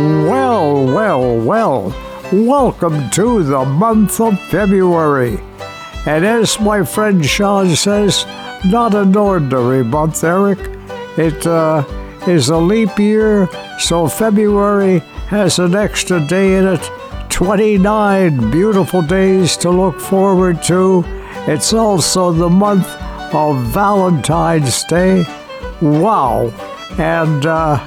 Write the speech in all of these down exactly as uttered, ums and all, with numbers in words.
Well, well, well, welcome to the month of February. And as my friend Sean says, not an ordinary month, Eric. It uh, is a leap year, so February has an extra day in it. twenty-nine beautiful days to look forward to. It's also the month of Valentine's Day. Wow. And, uh,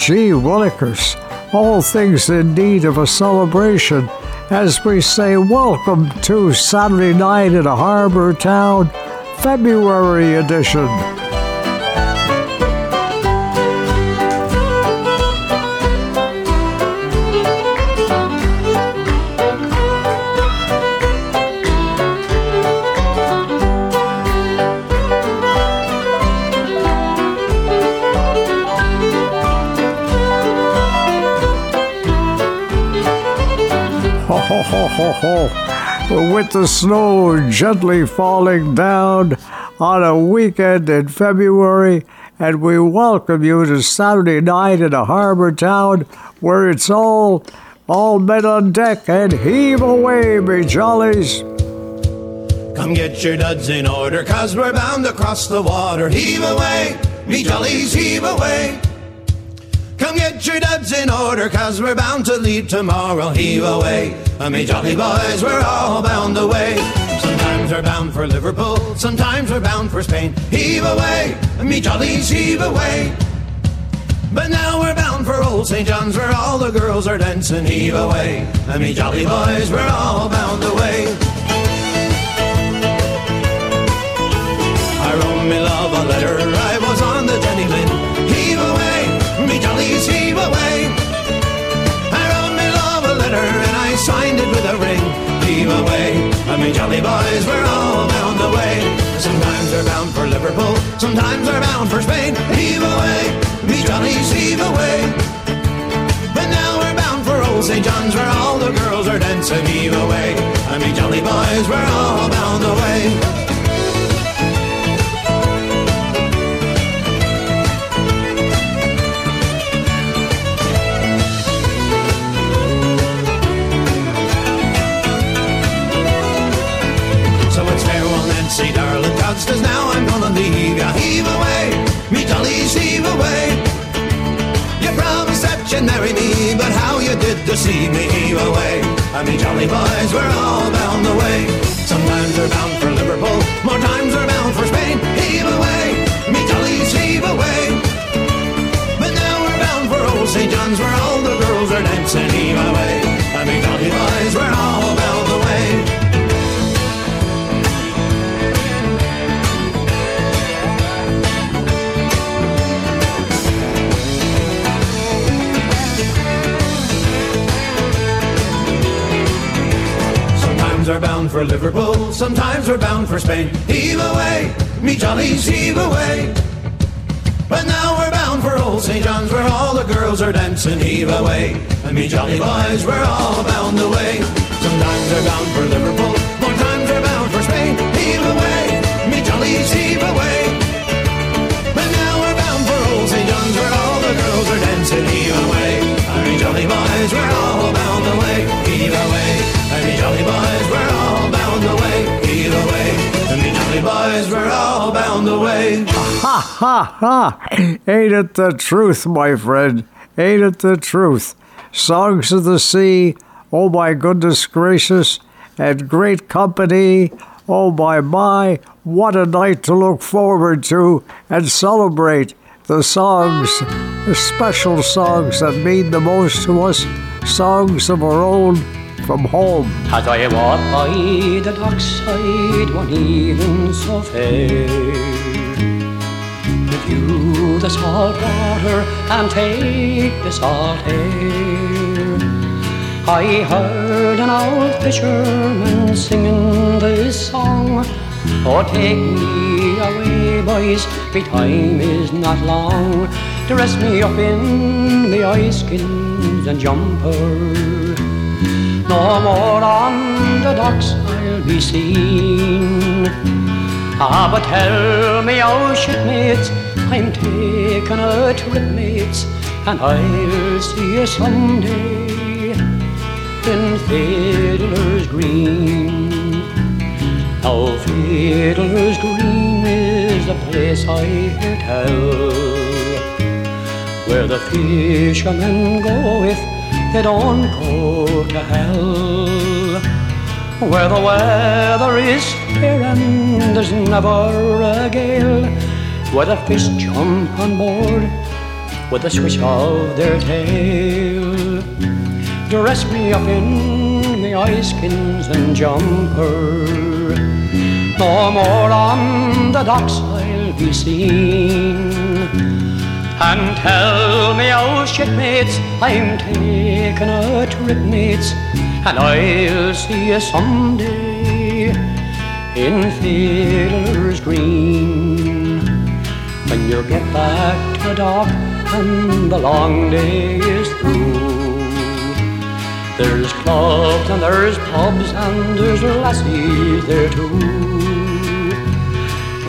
gee willikers, all things in need of a celebration. As we say, welcome to Saturday Night in a Harbor Town, February edition. Ho, ho, ho, ho. With the snow gently falling down on a weekend in February, and we welcome you to Saturday Night in a Harbor Town, where it's all, all men on deck, and heave away, me jollies. Come get your duds in order, 'cause we're bound to cross the water. Heave away, me jollies, heave away. Come get your duds in order, 'cause we're bound to leave tomorrow. Heave away, I mean jolly boys, we're all bound away. Sometimes we're bound for Liverpool, sometimes we're bound for Spain. Heave away, I mean jollies, heave away. But now we're bound for Old Saint John's, where all the girls are dancing. Heave away, I mean jolly boys, we're all bound away. I wrote me love a letter, I was on the Denny Lynn. Heave away, me jollies, heave away. I wrote me love a letter and I signed it with a ring. Heave away, I mean jolly boys, we're all bound away. Sometimes we're bound for Liverpool, sometimes we're bound for Spain. Heave away, me jollies, heave away. But now we're bound for Old Saint John's, where all the girls are dancing. Heave away, I mean jolly boys, we're all bound away. Say, darling, 'cause now I'm gonna leave ya. Heave away, me jollies, heave away. You promised that you'd marry me, but how you did deceive me. Heave away, I mean jolly boys, we're all bound away. Sometimes we're bound for Liverpool, more times we're bound for Spain. Heave away, me jollies, heave away. But now we're bound for Old Saint John's, where all the girls are dancing. Heave away, I mean jolly boys, we're all bound away. Sometimes we're bound for Liverpool, sometimes we're bound for Spain. Heave away, me jollies, heave away. But now we're bound for Old Saint John's, where all the girls are dancing. Heave away, and me jolly boys, we're all bound away. Sometimes we're bound for Liverpool, more times we're bound for Spain. Heave away, me jollies, heave away. But now we're bound for Old Saint John's, where all the girls are dancing. Heave away, and me jolly boys, we're all bound away. Heave away. I mean jolly boys, we're all bound away. Either way, I mean jolly boys, we're all bound away. Ha ha ha! Ain't it the truth, my friend? Ain't it the truth? Songs of the sea, oh my goodness gracious, and great company, oh my my, what a night to look forward to and celebrate. The songs, the special songs that mean the most to us, songs of our own, from home. As I walked by the dockside one evening so fair, to view the salt water and take the salt air, I heard an old fisherman singing this song. Oh, take me away, boys, me time is not long. Dress me up in me eye-skins and jumper. No more on the docks I'll be seen. Ah, but tell me, oh shipmates, I'm taking a trip, mates, and I'll see you someday in Fiddler's Green. Now Fiddler's Green is the place I hear tell, where the fishermen go if they don't go to hell, where the weather is fair and there's never a gale, where the fish jump on board with a swish of their tail. Dress me up in the eye-skins and jumper, no more on the docks I'll be seen, and tell me, oh shipmates, I'm taking a trip, mates, and I'll see you someday in Fiddler's Green. When you get back to dock and the long day is through, there's clubs and there's pubs and there's lassies there too,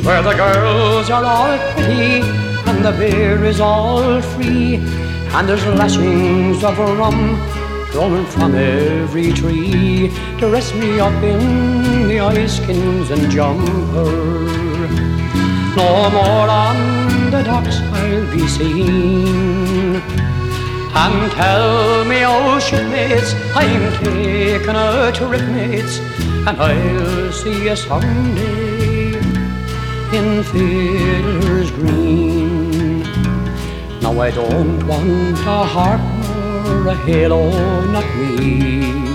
where the girls are all pretty and the beer is all free, and there's lashings of rum growing from every tree. Dress me up in the eye-skins and jumper, no more on the docks I'll be seen, and tell me, oh shipmates, I'm taking a trip, mates, and I'll see you someday in Fiddler's Green. Now I don't want a harp nor a halo, not me,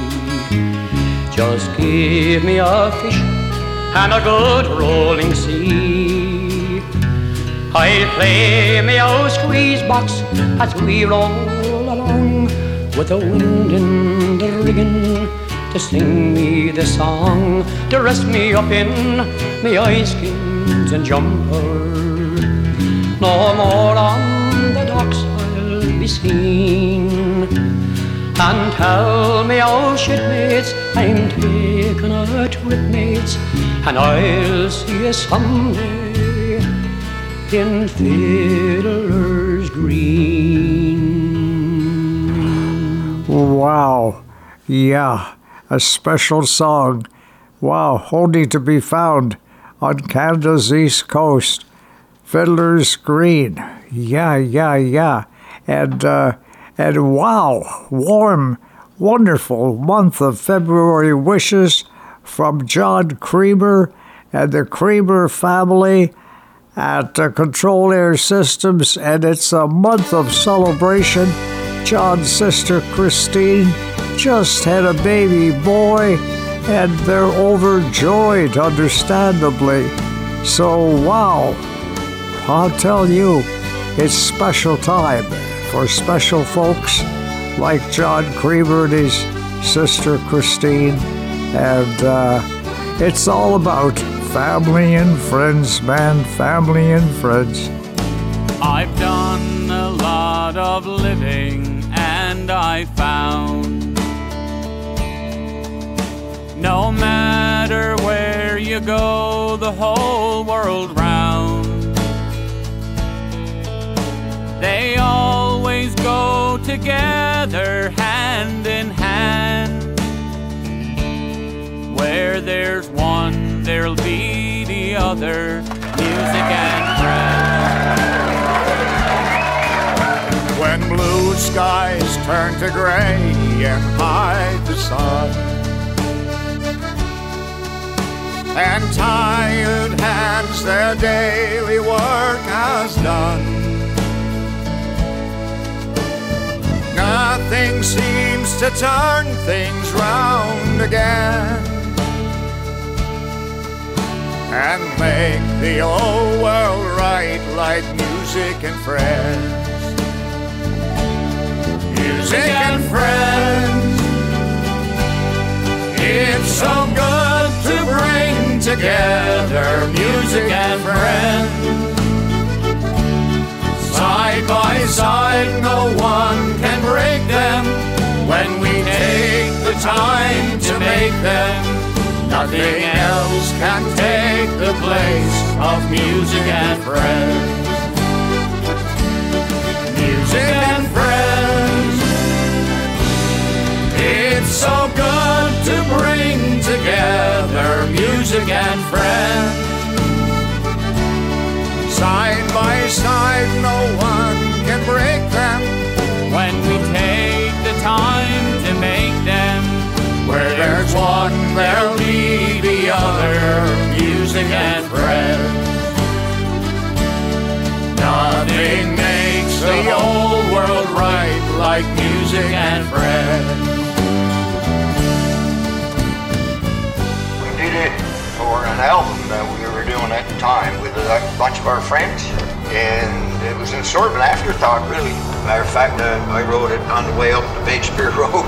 just give me a fish and a good rolling sea. I'll play me old squeeze box as we roll along, with the wind in the rigging to sing me the song. Dress me up in me eye-skins and jumper, no more on the docks I'll be seen, and tell me, oh shipmates, I'm taking a trip, mates, and I'll see you someday in Fiddler's Green. Wow. Yeah, a special song. Wow, only to be found on Canada's East Coast. Fiddler's Green. Yeah, yeah, yeah. And, uh, and wow, warm, wonderful month of February wishes from John Creamer and the Creamer family at uh, Control Air Systems, and it's a month of celebration. John's sister Christine just had a baby boy, and they're overjoyed, understandably. So, wow, I'll tell you, it's special time for special folks like John Creamer and his sister Christine, and uh, it's all about family and friends, man, family and friends. I've done a lot of living and I found, no matter where you go, the whole world round, they always go together hand in hand. Where there's one, there'll be the other, music and friends. When blue skies turn to gray and hide the sun, and tired hands their daily work has done, nothing seems to turn things round again and make the old world right like music and friends. Music and friends, it's so good to bring together music and friends. Side by side, no one can break them. When we take the time to make them, nothing else can take the place of music and friends. Music and friends. music and friends. Side by side, no one can break them. When we take the time to make them, where there's one, there'll be the other. Music and friends. Nothing makes the whole world right like music and bread. We did it for an album that we were doing at the time with a bunch of our friends, and it was in sort of an afterthought, really. Matter of fact, uh, I wrote it on the way up the Big Spear Road.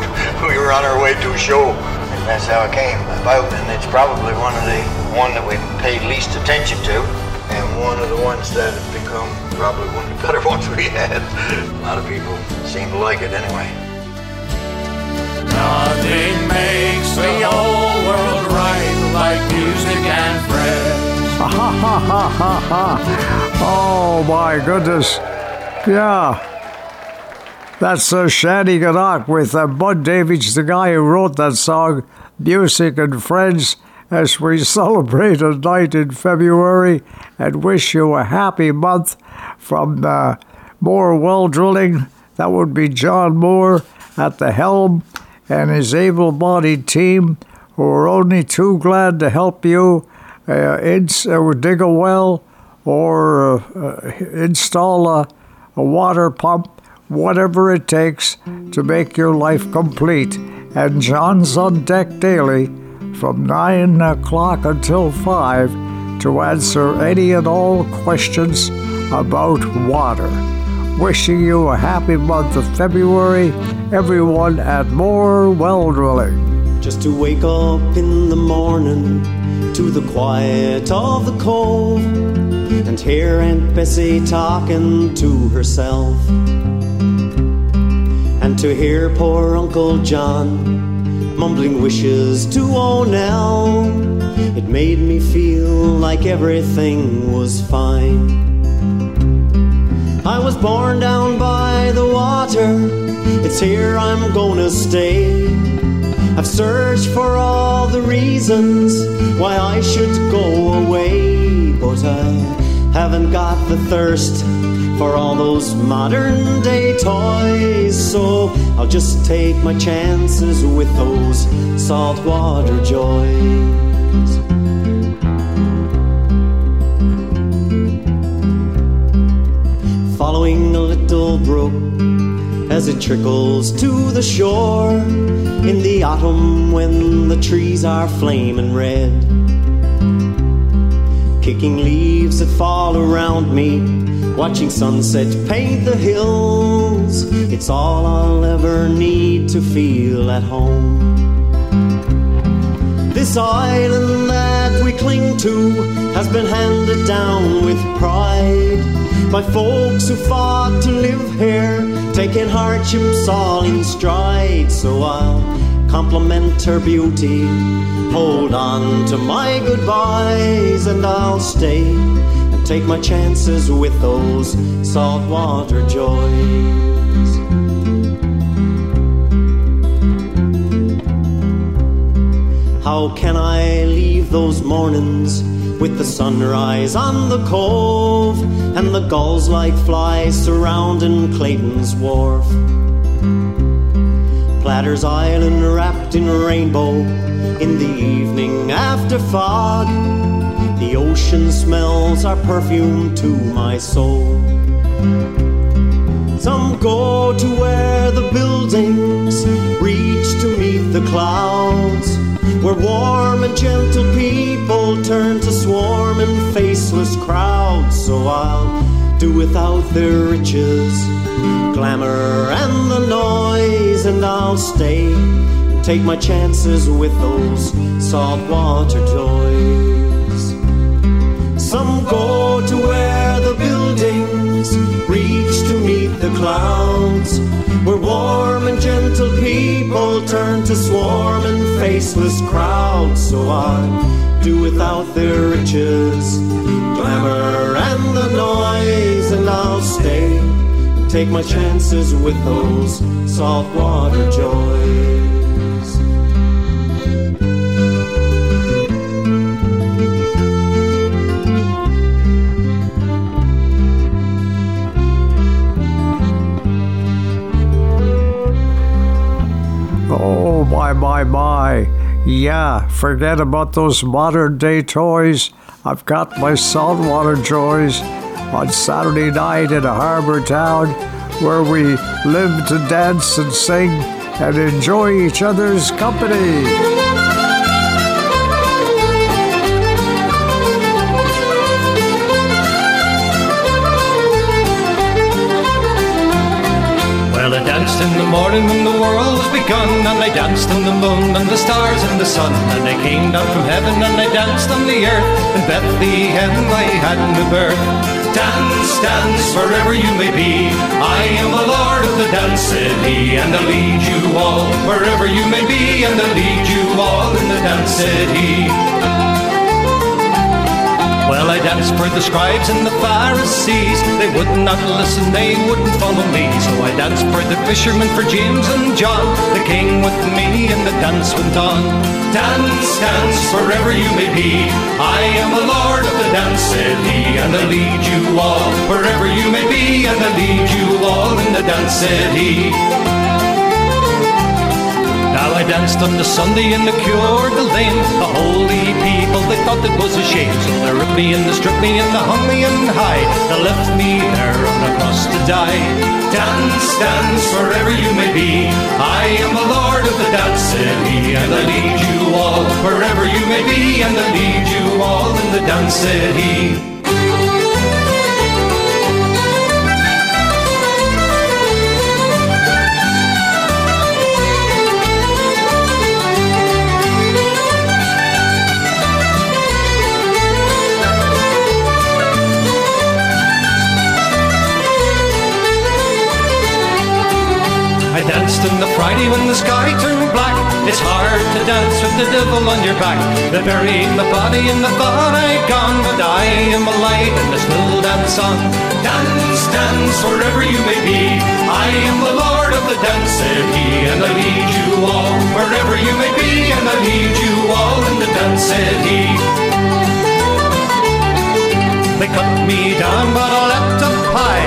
We were on our way to a show, and that's how it came about, and it's probably one of the one that we paid least attention to. And one of the ones that have become probably one of the better ones we had. A lot of people seem to like it anyway. Nothing makes the whole world right like music and friends. Ha ha ha ha ha. Oh my goodness. Yeah. That's uh, Shadi Gadok with uh, Bud Davies, the guy who wrote that song, Music and Friends, as we celebrate a night in February and wish you a happy month from uh, Moore Well Drilling. That would be John Moore at the helm and his able-bodied team, who are only too glad to help you uh, ins- uh, dig a well or uh, install a, a water pump, whatever it takes to make your life complete. And John's on deck daily from nine o'clock until five to answer any and all questions about water. Wishing you a happy month of February, everyone at Moore Well Drilling. Just to wake up in the morning to the quiet of the cove and hear Aunt Bessie talking to herself, and to hear poor Uncle John mumbling wishes to old Nell. It made me feel like everything was fine. I was born down by the water, it's here I'm gonna stay. I've searched for all the reasons why I should go away, but I haven't got the thirst for all those modern day toys, so I'll just take my chances with those saltwater joys. Following a little brook as it trickles to the shore in the autumn when the trees are flaming red, kicking leaves that fall around me, watching sunset paint the hills. It's all I'll ever need to feel at home. This island that we cling to has been handed down with pride by folks who fought to live here, taking hardships all in stride. So I'll compliment her beauty, hold on to my goodbyes, and I'll stay, take my chances with those saltwater joys. How can I leave those mornings with the sunrise on the cove and the gulls like flies surrounding Clayton's Wharf? Platter's Island wrapped in rainbow in the evening after fog. The ocean smells are perfume to my soul. Some go to where the buildings reach to meet the clouds, where warm and gentle people turn to swarm and faceless crowds. So I'll do without their riches, glamour and the noise, and I'll stay and take my chances with those saltwater joys. Some go to where the buildings reach to meet the clouds, where warm and gentle people turn to swarm and faceless crowds. So I do without their riches, glamour and the noise, and I'll stay, take my chances with those saltwater joys. My, my, my. Yeah, forget about those modern day toys. I've got my saltwater joys. On Saturday night in a harbor town where we live to dance and sing and enjoy each other's company. Well, I danced in the morning when the world was begun, and I danced in the moon and the stars and the sun, and I came down from heaven and I danced on the earth, in Bethlehem I had my birth. Dance, dance, wherever you may be, I am the Lord of the Dance City, and I'll lead you all, wherever you may be, and I'll lead you all in the Dance City. Well, I danced for the scribes and the Pharisees. They would not listen, they wouldn't follow me. So I danced for the fishermen, for James and John, the king with me, and the dance went on. Dance, dance, wherever you may be, I am the Lord of the Dance City, and I'll lead you all, wherever you may be, and I'll lead you all in the Dance City. Now I danced on the Sunday in the Cure de Lane. The holy people, they thought it was a shame. So they ripped me and they stripped me and they hung me and high. They left me there on a cross to die. Dance, dance, wherever you may be, I am the Lord of the Dance City, and I lead you all, wherever you may be, and I lead you all in the Dance City. I danced on the Friday when the sky turned black. It's hard to dance with the devil on your back. They buried my body and they thought I'd gone, but I am alive and I still dance on. Dance, dance, wherever you may be, I am the Lord of the Dance City, and I lead you all, wherever you may be, and I lead you all in the Dance City. They cut me down, but I leapt up high.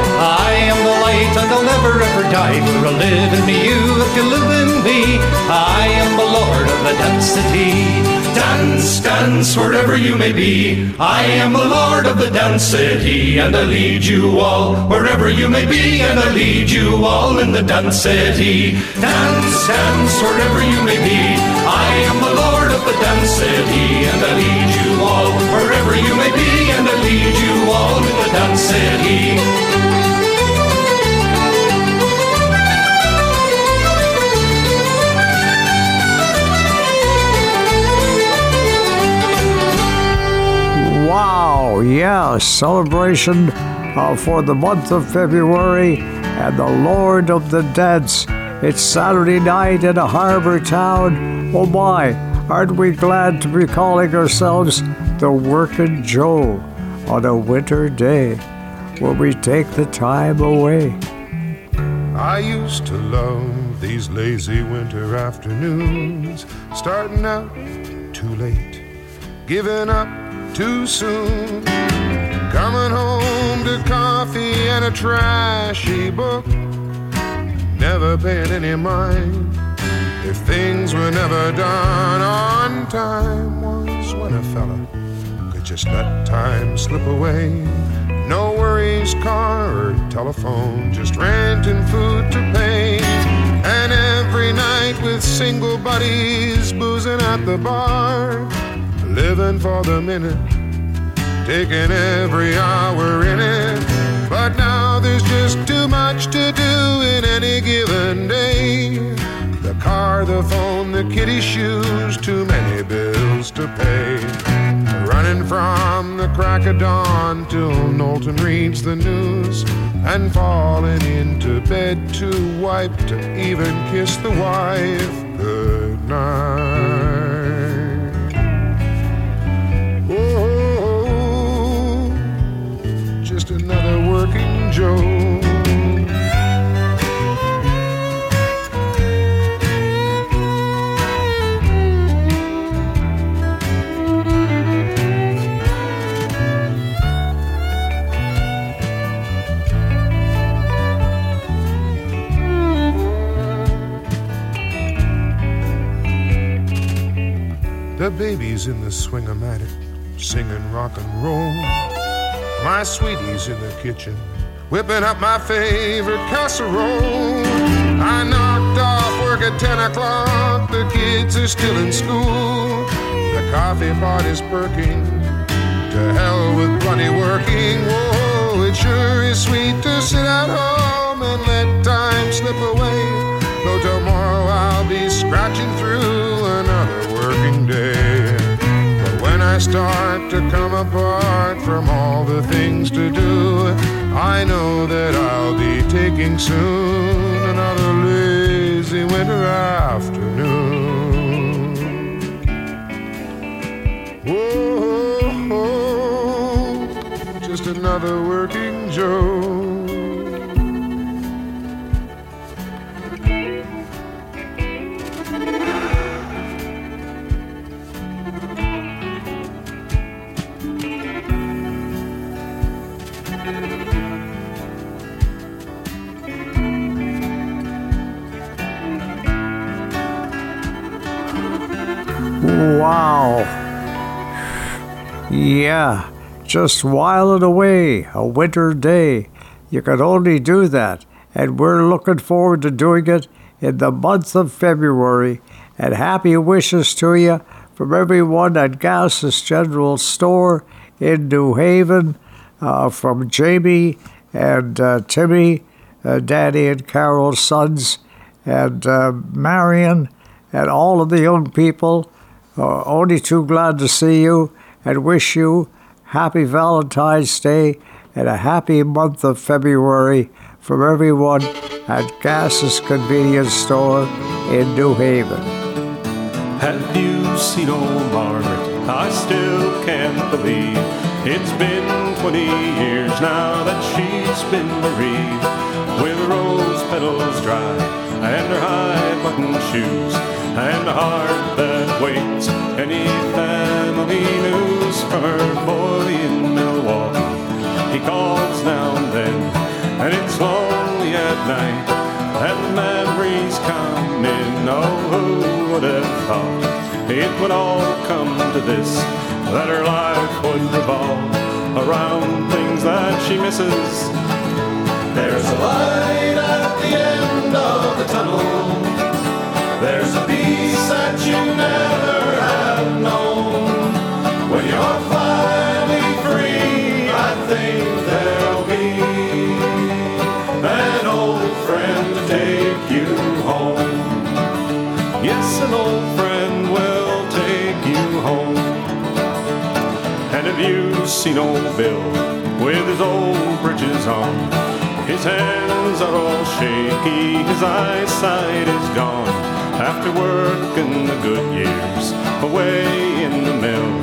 I am the light and I'll never ever die. For I live in you if you live in me. I am the Lord of the Dance City. Dance, dance, wherever you may be, I am the Lord of the Dance City, and I lead you all, wherever you may be, and I lead you all in the Dance City. Dance, dance, wherever you may be, I am the Lord of the Dance City, and I lead you all, wherever you may be, and I lead you you all in the Dance City. Wow, yeah, celebration uh, for the month of February and the Lord of the Dance. It's Saturday night in a harbor town. Oh my, aren't we glad to be calling ourselves the Workin' Joe on a winter day when we take the time away. I used to love these lazy winter afternoons, starting out too late, giving up too soon, coming home to coffee and a trashy book, never paying any mind if things were never done on time. Was when a fella could just let time slip away, no worries, car or telephone, just rent and food to pay. And every night with single buddies, boozing at the bar, living for the minute, taking every hour in it. But now there's just too much to do in any given day. The car, the phone, the kiddie shoes, too many bills to pay. Running from the crack of dawn till Knowlton reads the news, and falling into bed too wiped to even kiss the wife good night. Another working Joe. the babies in the swing-o-matic, singing rock and roll. My sweetie's in the kitchen, whipping up my favorite casserole. I knocked off work at ten o'clock, the kids are still in school. The coffee pot is perking, to hell with bloody working. Oh, it sure is sweet to sit at home and let time slip away. Though tomorrow I'll be scratching through another working day. But when I start to come apart from all the things to do, I know that I'll be taking soon another lazy winter afternoon. Oh, oh, just another working Joe. Wow. Yeah, just while it away, a winter day. You could only do that, and we're looking forward to doing it in the month of February. And happy wishes to you from everyone at Gass's General Store in New Haven, uh, from Jamie and uh, Timmy, uh, Danny and Carol's sons, and uh, Marion, and all of the young people. Uh, only too glad to see you and wish you happy Valentine's Day and a happy month of February from everyone at Gass's Convenience Store in New Haven. Have you seen old Margaret? I still can't believe it's been twenty years now that she's been bereaved, with rose petals dry and her high button shoes, and the heart that waits any family news from her boy in Milwaukee. He calls now and then, and it's lonely at night, and memories come in. Oh, who would have thought it would all come to this, that her life would revolve around things that she misses. There's a light at the end of the tunnel. There's a peace that you never have known. When you're finally free, I think there'll be an old friend to take you home. Yes, an old friend will take you home. And have you seen old Bill with his old britches on? His hands are all shaky, his eyesight is gone. After working the good years away in the mill,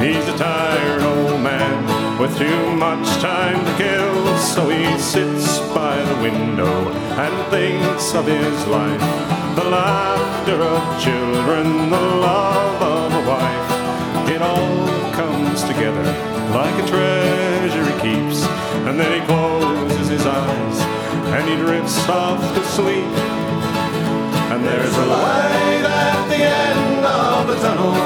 he's a tired old man with too much time to kill. So he sits by the window and thinks of his life, the laughter of children, the love of a wife. It all comes together like a treasure he keeps, and then he closes his eyes and he drifts off to sleep. And there's a light at the end of the tunnel.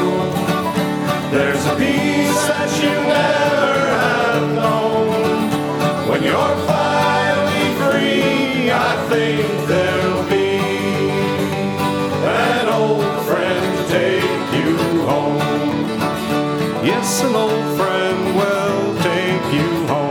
There's a peace that you never have known. When you're finally free, I think there'll be an old friend to take you home. Yes, an old friend will take you home.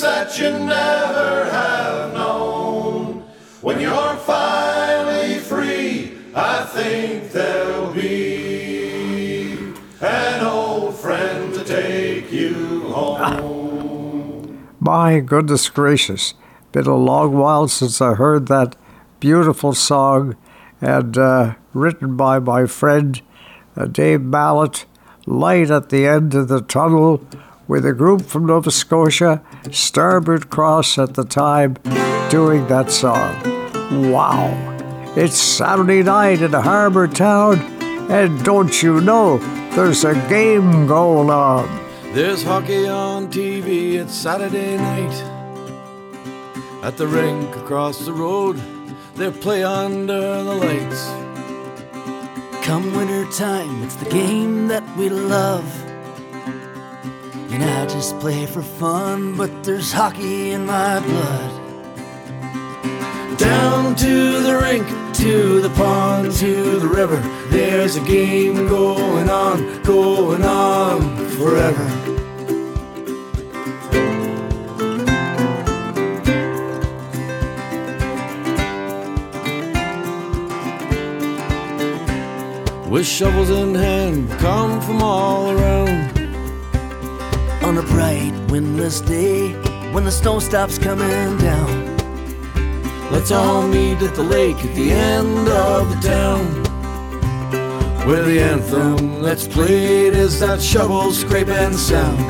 That you never have known. When you're finally free, I think there'll be My goodness gracious, been a long while since I heard that beautiful song, and uh, written by my friend uh, Dave Mallett, Light at the End of the Tunnel, with a group from Nova Scotia, Starboard Cross at the time, doing that song. Wow! It's Saturday night in Harbour Town, and don't you know, there's a game going on. There's hockey on T V, it's Saturday night. At the rink across the road, they play under the lights. Come winter time, it's the game that we love. And I just play for fun, but there's hockey in my blood. Down to the rink, to the pond, to the river, there's a game going on, going on forever. With shovels in hand, come from all around. On a bright, windless day, when the snow stops coming down, let's all meet at the lake at the end of the town, where the anthem that's played is that shovel scraping sound.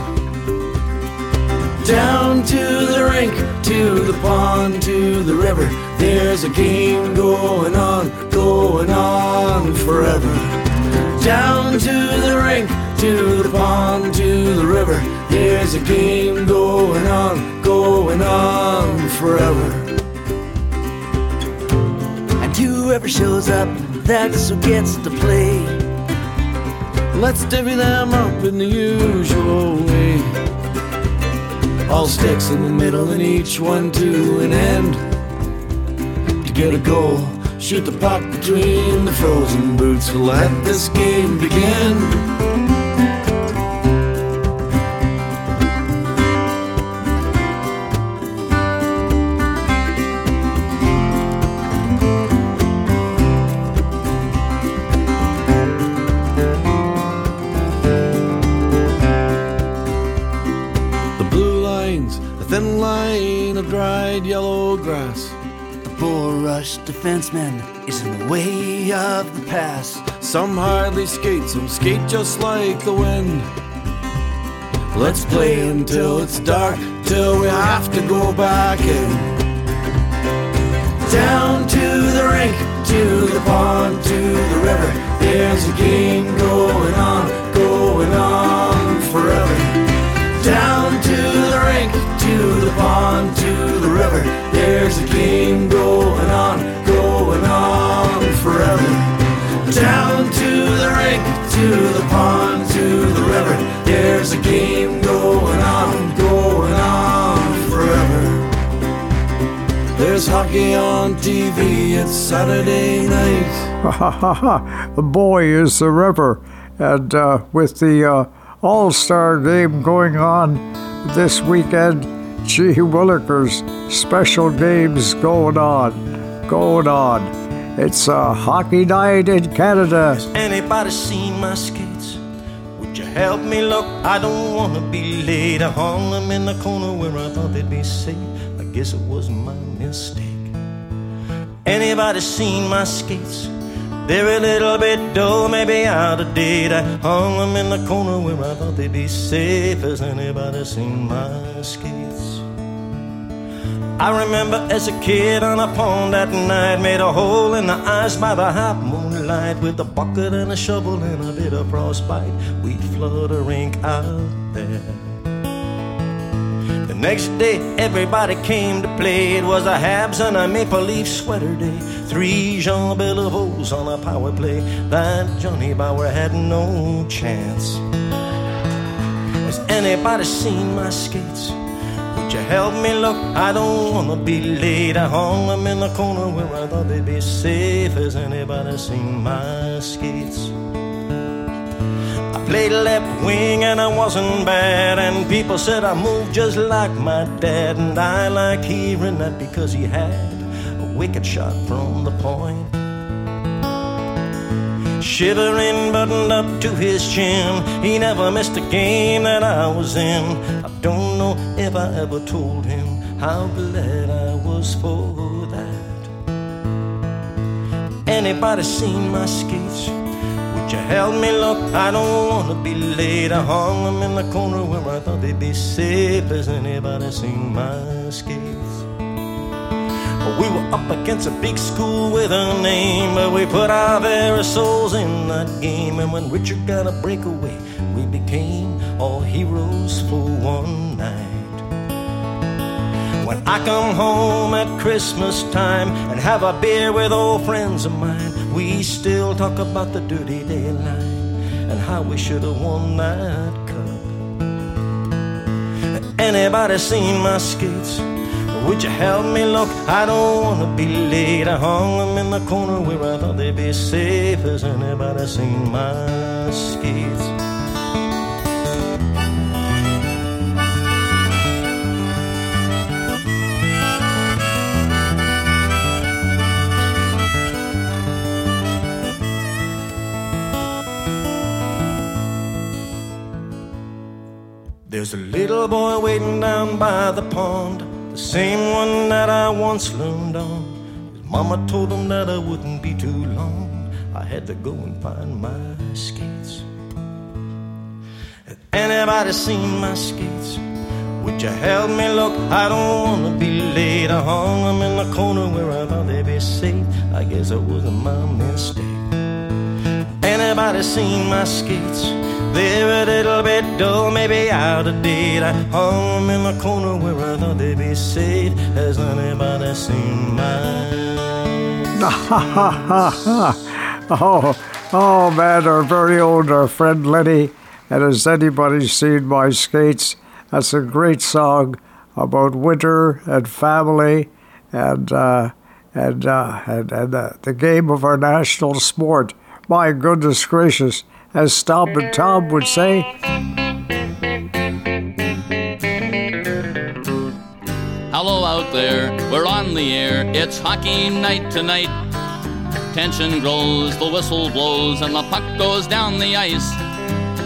Down to the rink, to the pond, to the river, there's a game going on, going on forever. Down to the rink, to the pond, to the river, there's a game going on, going on forever. And whoever shows up, that's who gets to play. Let's divvy them up in the usual way. All sticks in the middle and each one to an end. To get a goal, shoot the puck between the frozen boots. Let this game begin. Defenseman is in the way of the pass. Some hardly skate, some skate just like the wind. Let's play until it's dark, till we have to go back in. Down to the rink, to the pond, to the river, there's a game going on, going on forever. Down to the rink, to the pond, to the river, there's a game going on, going on forever. Down to the rink, to the pond, to the river, there's a game going on, going on forever. There's hockey on T V, it's Saturday night. Ha ha ha ha, the boy is the river. And uh, with the uh, All-Star game going on this weekend, gee willikers, special games going on. Going on. It's a hockey night in Canada. Has anybody seen my skates? Would you help me look? I don't want to be late. I hung them in the corner where I thought they'd be safe. I guess it was my mistake. Anybody seen my skates? They're a little bit dull, maybe out of date. I hung them in the corner where I thought they'd be safe. Has anybody seen my skates? I remember as a kid on a pond that night, made a hole in the ice by the hot moonlight. With a bucket and a shovel and a bit of frostbite, we'd flood a rink out there. The next day everybody came to play. It was a Habs and a Maple Leaf sweater day. Three Jean Beliveaux on a power play. That Johnny Bauer had no chance. Has anybody seen my skates? Would you help me look? I don't want to be late. I hung them in the corner where I thought they'd be safe. Has anybody seen my skates? I played left wing and I wasn't bad, and people said I moved just like my dad. And I like hearing that because he had a wicked shot from the point. shivering, buttoned up to his chin. He never missed a game that I was in. I don't know if I ever told him how glad I was for that. Anybody seen my skates? Would you help me look? I don't want to be late. I hung them in the corner where I thought they'd be safe. Has anybody seen my skates? We were up against a big school with a name, but we put our very souls in that game. And when Richard got a breakaway, we became all heroes for one night. When I come home at Christmas time and have a beer with old friends of mine, we still talk about the dirty daylight and how we should have won that cup. Anybody seen my skates? Would you help me look? I don't want to be late. I hung them in the corner where I thought they'd be safe. Has anybody seen my skates? There's a little boy waiting down by the pond, same one that I once learned on. His mama told him that I wouldn't be too long. I had to go and find my skates. Has anybody seen my skates? Would you help me look? I don't want to be late. I hung them in the corner where I thought they'd be safe. I guess it wasn't my mistake. Anybody seen my skates? They were a little bit dull, maybe out of date. I hung them in the corner where I thought they'd be safe. Has anybody seen mine? oh, oh man, our very old our friend Lenny. And has anybody seen my skates? That's a great song about winter and family and uh, and, uh, and and uh, the game of our national sport. My goodness gracious. As Stompin' Tom would say, hello out there, we're on the air, it's hockey night tonight. Tension grows, the whistle blows, and the puck goes down the ice.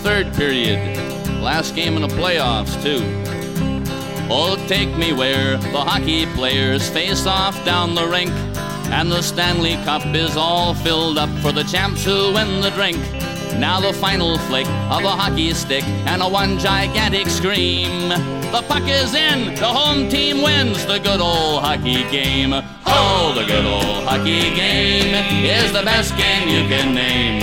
Third period, last game in the playoffs too. Oh, take me where the hockey players face off down the rink. And the Stanley Cup is all filled up for the champs who win the drink. Now the final flick of a hockey stick and a one gigantic scream. The puck is in, the home team wins the good old hockey game. Oh, the good old hockey game is the best game you can name.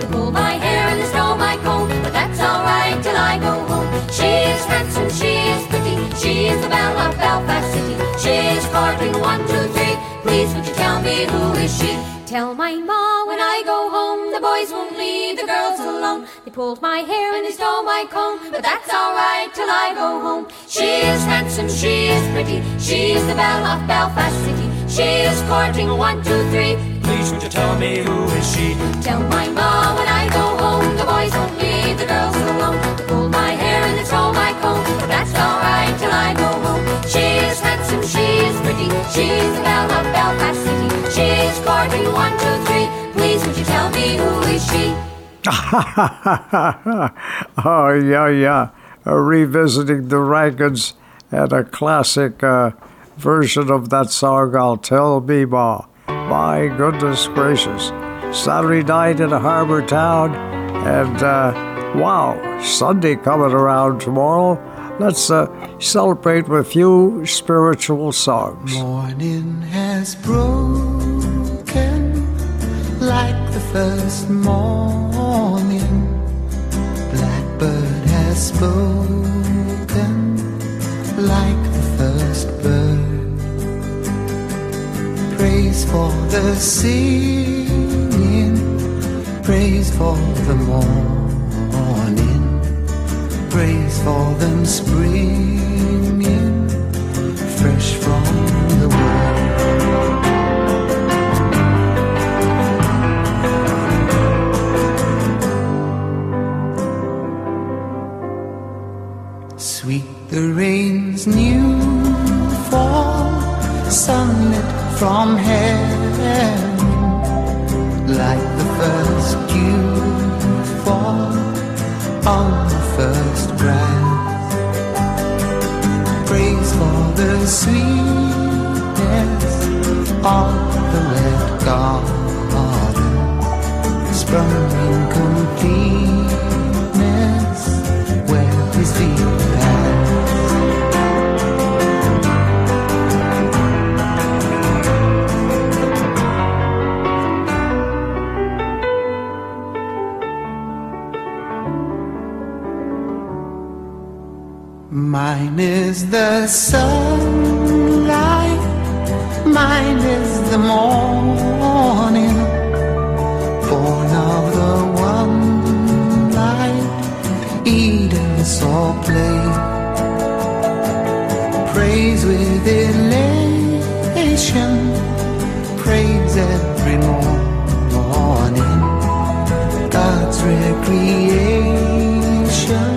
is the belle of Belfast City. She is courting one, two, three, please would you tell me who is she? Tell my ma when I go home, the boys won't leave the girls alone. They pulled my hair and they stole my comb, but that's all right till I go home. She is handsome, she is pretty, she is the belle of Belfast City. She is courting one, two, three, please would you tell me who is she? Tell my ma when I go home, the boys won't leave the girls alone. They pulled my hair and they stole my comb, but that's all right till I go home. She is handsome. sushi. Oh, yeah, yeah. Uh, revisiting the Rankins and a classic uh, version of that song, I'll Tell Me Ma. My goodness gracious. Saturday night in Harbour Town. And, uh, wow, Sunday coming around tomorrow. Let's uh, celebrate with a few spiritual songs. Morning has broken like the first morning. Blackbird has spoken like the first bird. Praise for the singing, praise for the morning. Praise for them springing fresh from the world. Sweet the rain's new fall, sunlit from heaven, like the first dew fall on the first breath. Praise for the sweetness of the wet garden, sprung in completeness where his feet mine is the sunlight, mine is the morning, born of the one light, Eden saw play. Praise with elation, praise every morning, God's recreation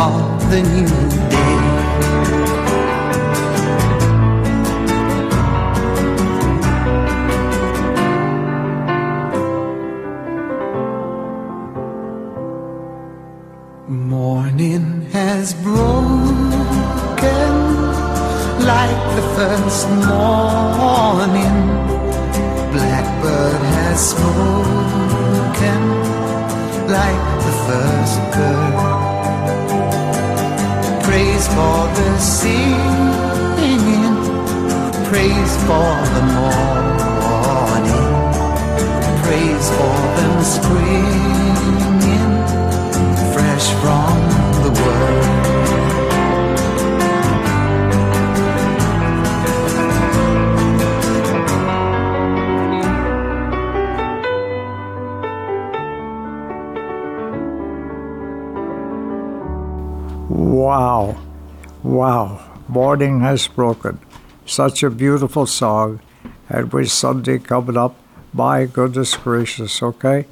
of the new day. Morning has broken like the first morning. Blackbird has spoken like the first bird. Praise for the singing, praise for the morning, praise for them springing fresh from the world. Wow, wow, morning has broken. Such a beautiful song. And we Sunday coming up, my goodness gracious, okay?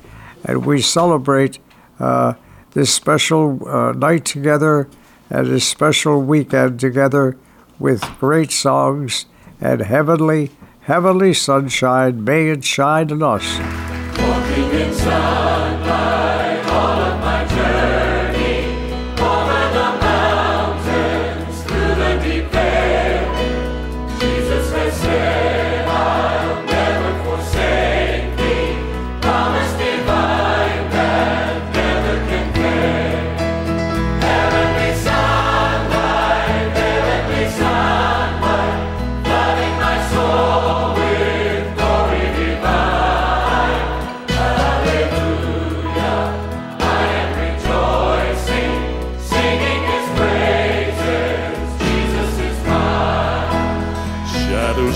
And we celebrate uh, this special uh, night together and this special weekend together with great songs and heavenly, heavenly sunshine. May it shine on us. Walking in sunlight, all of my journey.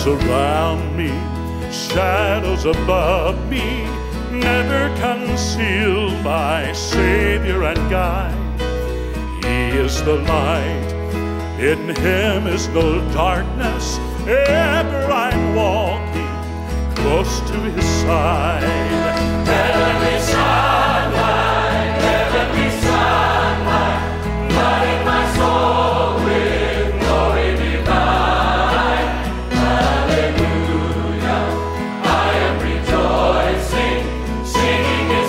Around me, shadows above me, never conceal my Savior and guide. He is the light, in Him is no darkness, ever I'm walking close to His side. Heavenly sunlight, heavenly sunlight, lighting my soul. Singing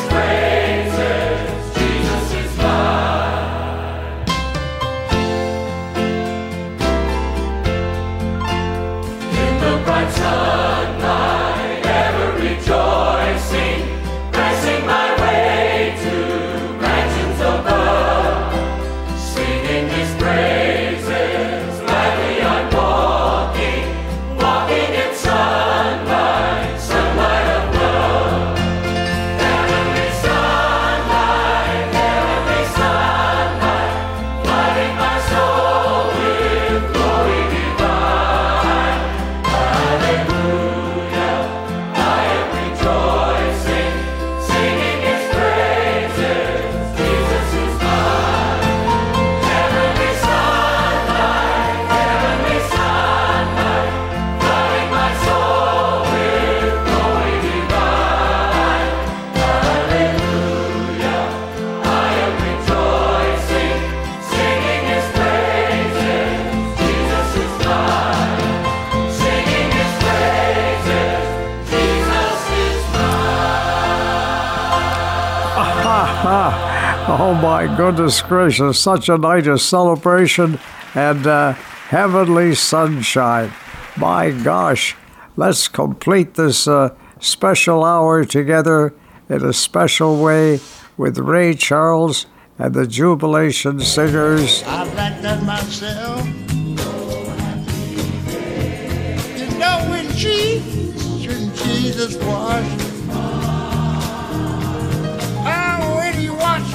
Oh, my goodness gracious, such a night of celebration and uh, heavenly sunshine. My gosh, let's complete this uh, special hour together in a special way with Ray Charles and the Jubilation Singers. I've liked that myself. You know when she, when Jesus was.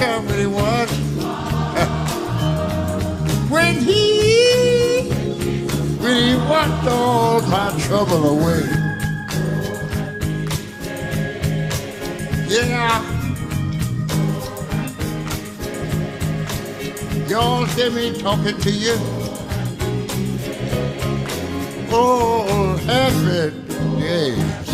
Everybody was when he when he walked all my trouble away. Yeah, y'all hear me talking to you. Oh, happy days.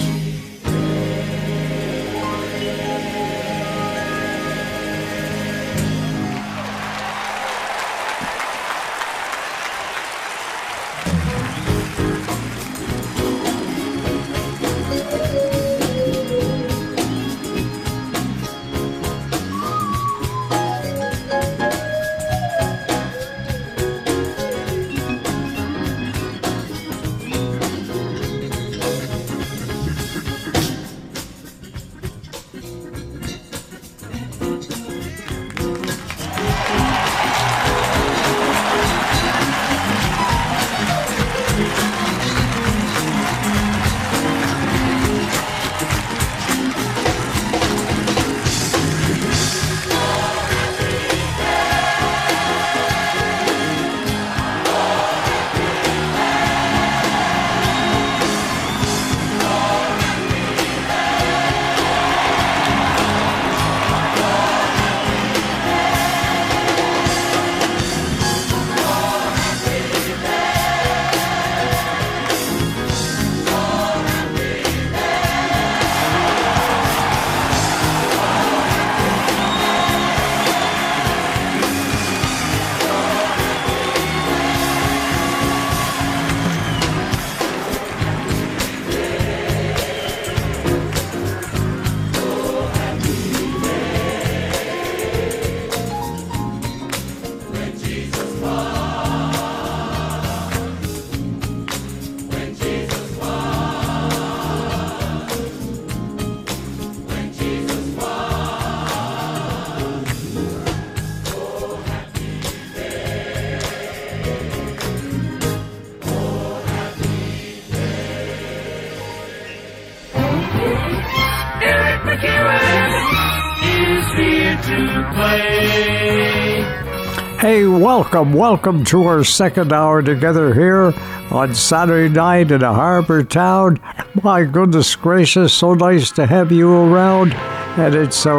Hey, welcome, welcome to our second hour together here on Saturday night in a harbor town. My goodness gracious, so nice to have you around. And it's a,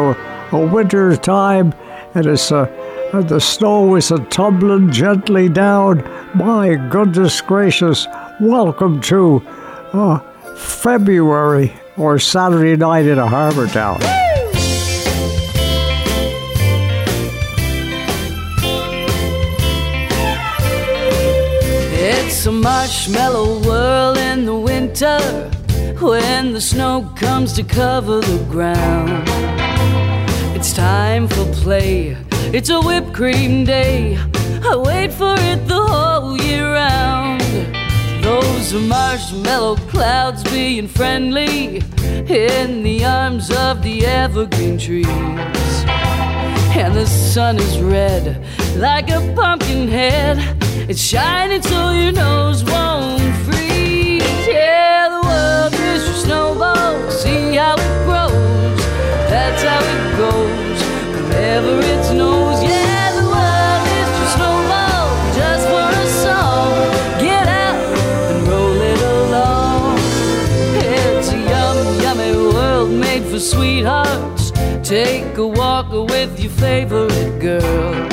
a winter time, and it's a, and the snow is a tumbling gently down. My goodness gracious, welcome to uh, February or Saturday night in a harbor town. It's a marshmallow world in the winter when the snow comes to cover the ground. It's time for play. It's a whipped cream day. I wait for it the whole year round. Those are marshmallow clouds being friendly in the arms of the evergreen trees. And the sun is red like a pumpkin head. It's shining so your nose won't freeze. Yeah, the world is your snowball. See how it grows. That's how it goes whenever it snows. Yeah, the world is your snowball. Just for a song. Get out and roll it along. It's a yum, yummy world made for sweethearts. Take a walk with your favorite girl.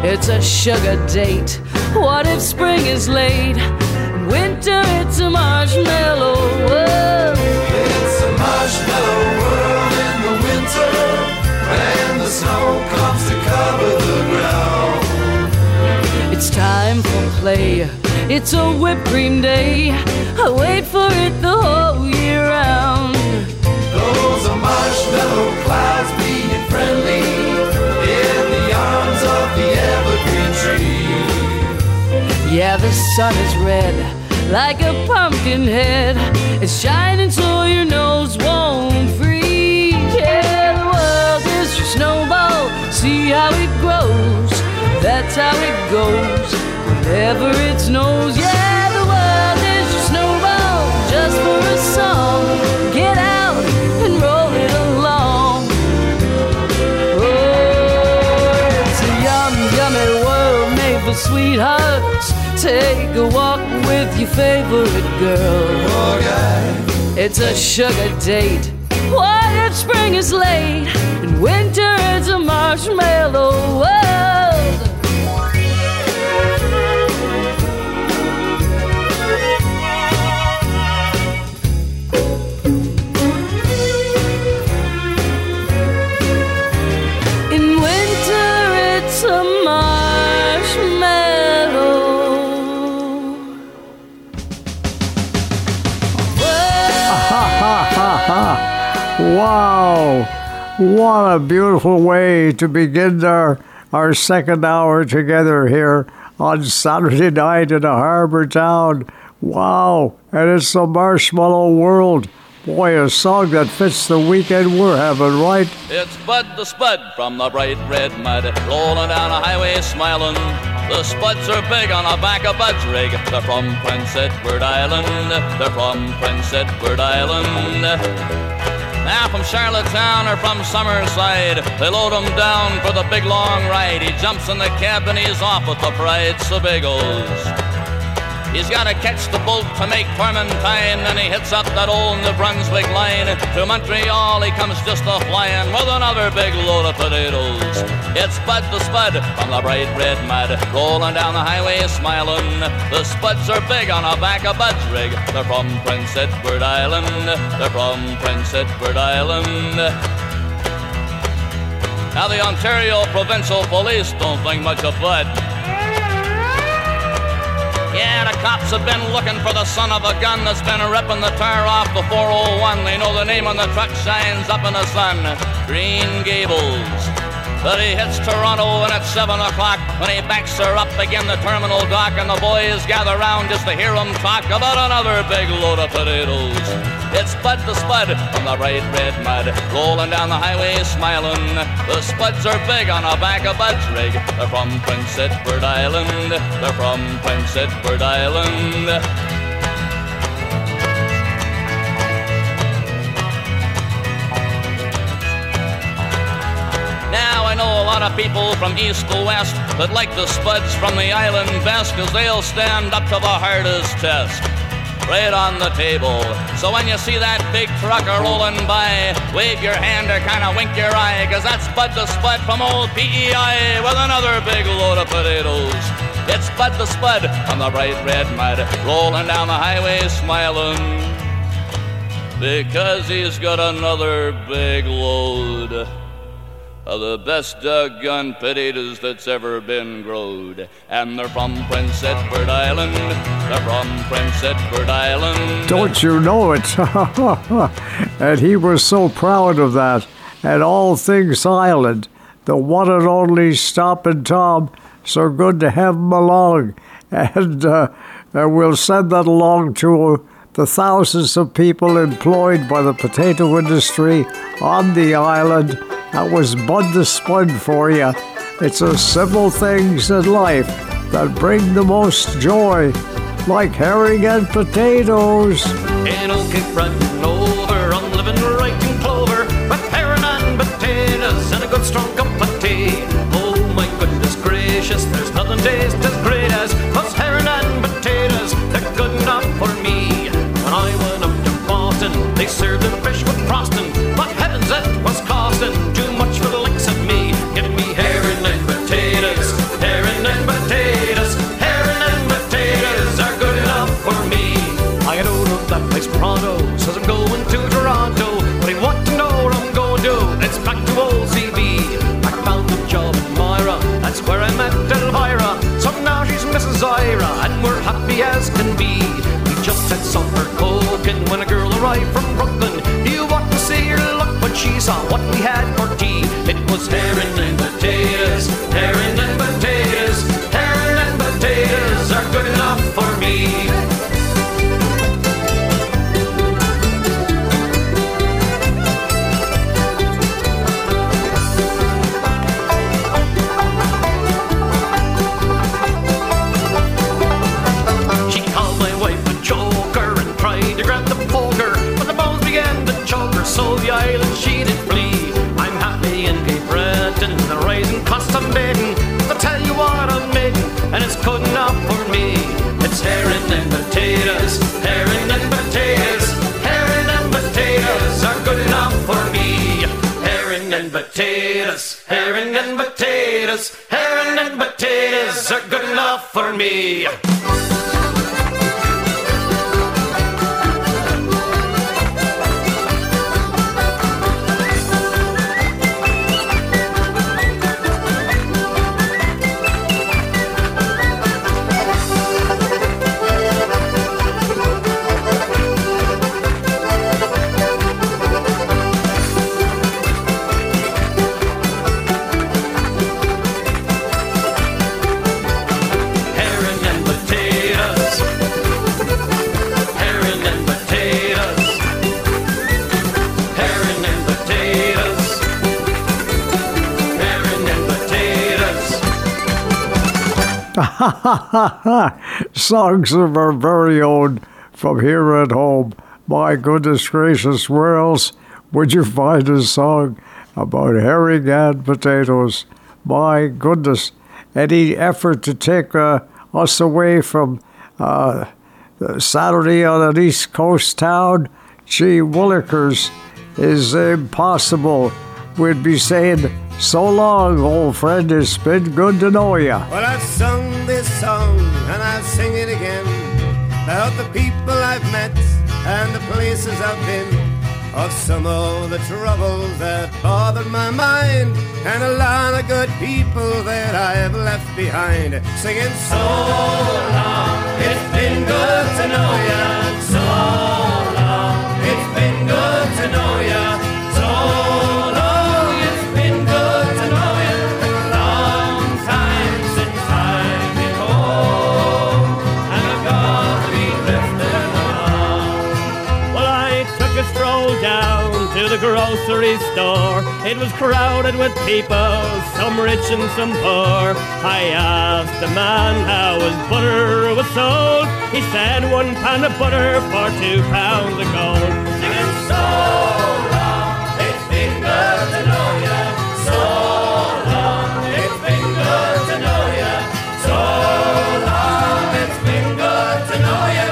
It's a sugar date. What if spring is late? In winter, it's a marshmallow world. It's a marshmallow world in the winter when the snow comes to cover the ground. It's time for play. It's a whipped cream day. I wait for it the whole year round. Those are marshmallow clouds being friendly Yeah, the sun is red, like a pumpkin head. It's shining so your nose won't freeze. Yeah, the world is your snowball. See how it grows. That's how it goes whenever it snows. Yeah, the world is your snowball. Just for a song. Get out and roll it along. Oh, it's a yum, yummy world made for sweethearts. Take a walk with your favorite girl. Oh, yeah. It's a sugar date. What if spring is late and winter is a marshmallow world? In winter, it's a marshmallow. Wow, what a beautiful way to begin our, our second hour together here on Saturday night in a harbor town. Wow, and it's the Marshmallow World. Boy, a song that fits the weekend we're having, right? It's Bud the Spud from the bright red mud, rolling down a highway smiling. The Spuds are big on the back of Bud's rig. They're from Prince Edward Island. They're from Prince Edward Island. Now from Charlottetown or from Summerside, they load him down for the big long ride. He jumps in the cab and he's off with the Pride Seabeagles. He's got to catch the boat to make Clementine, then he hits up that old New Brunswick line. To Montreal he comes just a-flyin' with another big load of potatoes. It's Bud the Spud from the bright red mud, rolling down the highway smiling. The Spuds are big on the back of Bud's rig. They're from Prince Edward Island. They're from Prince Edward Island. Now the Ontario Provincial Police don't think much of Bud. Yeah, the cops have been looking for the son of a gun that's been ripping the tire off the four oh one. They know the name on the truck shines up in the sun, Green Gables. But he hits Toronto and it's seven o'clock when he backs her up again the terminal dock, and the boys gather round just to hear him talk about another big load of potatoes. It's Bud the Spud from the bright red mud, rolling down the highway smiling. The Spuds are big on the back of Bud's rig. They're from Prince Edward Island. They're from Prince Edward Island. Now I know a lot of people from east to west that like the Spuds from the island best, 'cause they'll stand up to the hardest test. Right on the table. So when you see that big trucker rolling by, wave your hand or kind of wink your eye, 'cause that's Bud the Spud from old P E I with another big load of potatoes. It's Bud the Spud on the bright red mud, rolling down the highway smiling, because he's got another big load of the best doggone potatoes that's ever been growed. And they're from Prince Edward Island. They're from Prince Edward Island. Don't you know it? And he was so proud of that. And all things island, the one and only Stompin' Tom. So good to have him along. And, uh, and we'll send that along to the thousands of people employed by the potato industry on the island. That was Bud the Spud for you. It's the simple things in life that bring the most joy, like herring and potatoes. And I'll keep running over on living right in clover, with herring and potatoes and a good strong cup of tea. Oh my goodness gracious, there's nothing tastes as great as those herring and potatoes. They're good enough for me. When I went up to Boston, they served the fish with Boston, but heavens that was costing. Says I'm going to Toronto, but he want to know what I'm going to do. It's back to old C B. I found a job in Myra, that's where I met Elvira. So now she's Missus Ira, and we're happy as can be. We just had supper cooking when a girl arrived from Brooklyn. You want to see her look, but she saw what we had for tea. It was herring and potatoes, herring and potatoes, herring and potatoes are good enough. potatoes, herring and potatoes, herring and potatoes are good enough for me. Songs of our very own from here at home. My goodness gracious, where else would you find a song about herring and potatoes? My goodness, any effort to take uh, us away from uh, Saturday on an East Coast town, gee willikers, is impossible. We'd be saying, so long, old friend, it's been good to know ya. Well, I've sung this song and I'll sing it again about the people I've met and the places I've been, of some of the troubles that bothered my mind, and a lot of good people that I've left behind. Singing, so long, it's been good to know ya. So long, it's been good to know ya. Grocery store, it was crowded with people, some rich and some poor. I asked the man how his butter was sold. He said one pound of butter for two pounds of gold. Singing, so long, it's been good to know ya. So long, it's been good to know ya. So long, it's been good to know ya.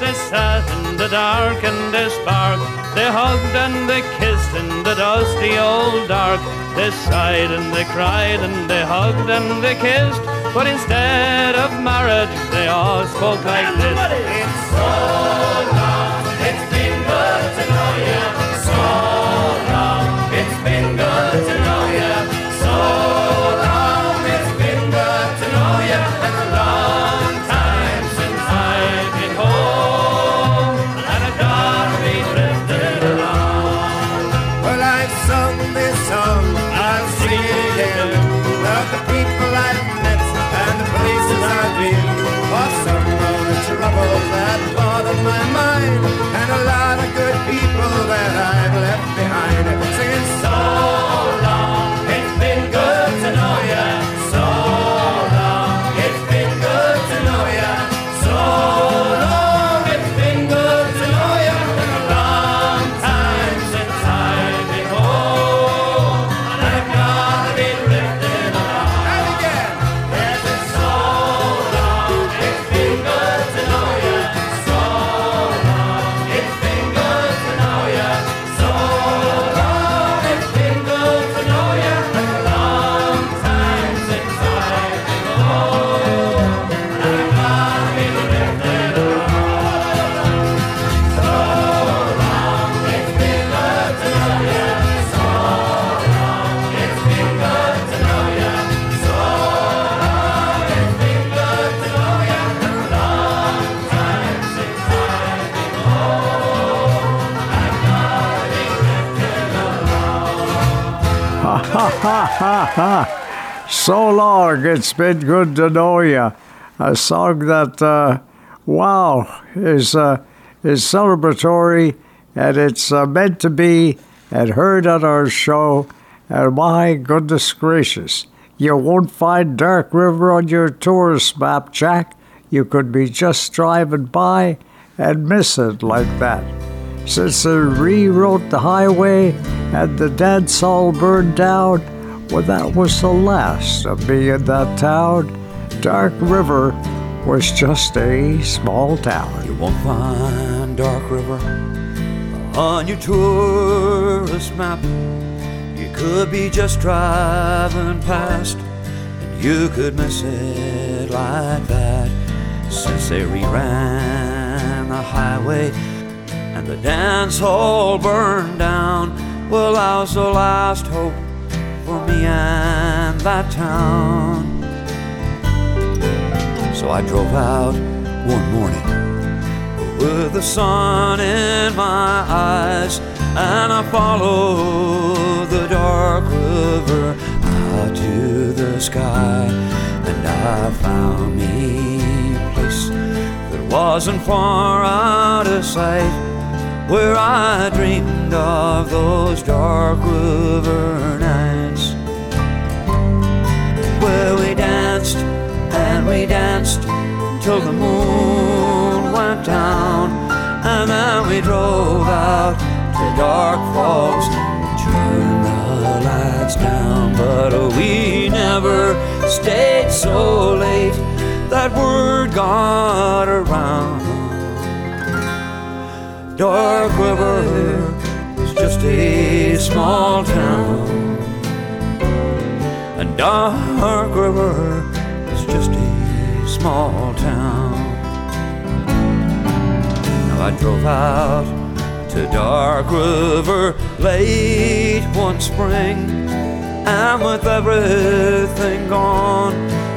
They sat in the dark and they spark, they hugged and they kissed in the dusty old dark. They sighed and they cried and they hugged and they kissed, but instead of marriage they all spoke like this. It's so long, it's been good to know ya. So long, it's been good to know ya. So long, it's been good to know ya. And a long time since I've been home. Troubles that bothered my mind, and a lot of good people that I've left behind. Singing, so long, it's been good to know ya. So long, it's been good to know ya. So long, it's been good to know ya. And a long time since I've been home, and I've gotta be drifting along. And again, there's been so long, it's been good. So long, it's been good to know ya. A song that, uh, wow, is uh, is celebratory, and it's uh, meant to be and heard on our show. And my goodness gracious, you won't find Dark River on your tourist map, Jack. You could be just driving by and miss it like that. Since they rewrote the highway and the dance hall burned down, well, that was the last of me in that town. Dark River was just a small town. You won't find Dark River on your tourist map. You could be just driving past, and you could miss it like that. Since they reran the highway and the dance hall burned down, well, I was the last hope for me and that town. So I drove out one morning with the sun in my eyes, and I followed the dark river out to the sky, and I found me a place that wasn't far out of sight, where I dreamed of those dark river nights, where we danced and we danced till the moon went down, and then we drove out to dark falls and turned the lights down. But we never stayed so late, that word got around. Dark River is just a small town, and Dark River is just a small town. Now I drove out to Dark River late one spring, and with everything gone,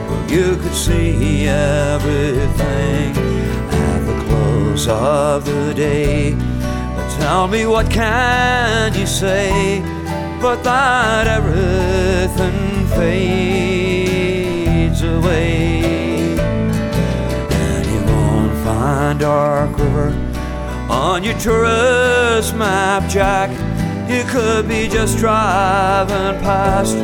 well, you could see everything of the day. Tell me, what can you say but that everything fades away? And you won't find Dark River on your tourist map, Jack. You could be just driving past,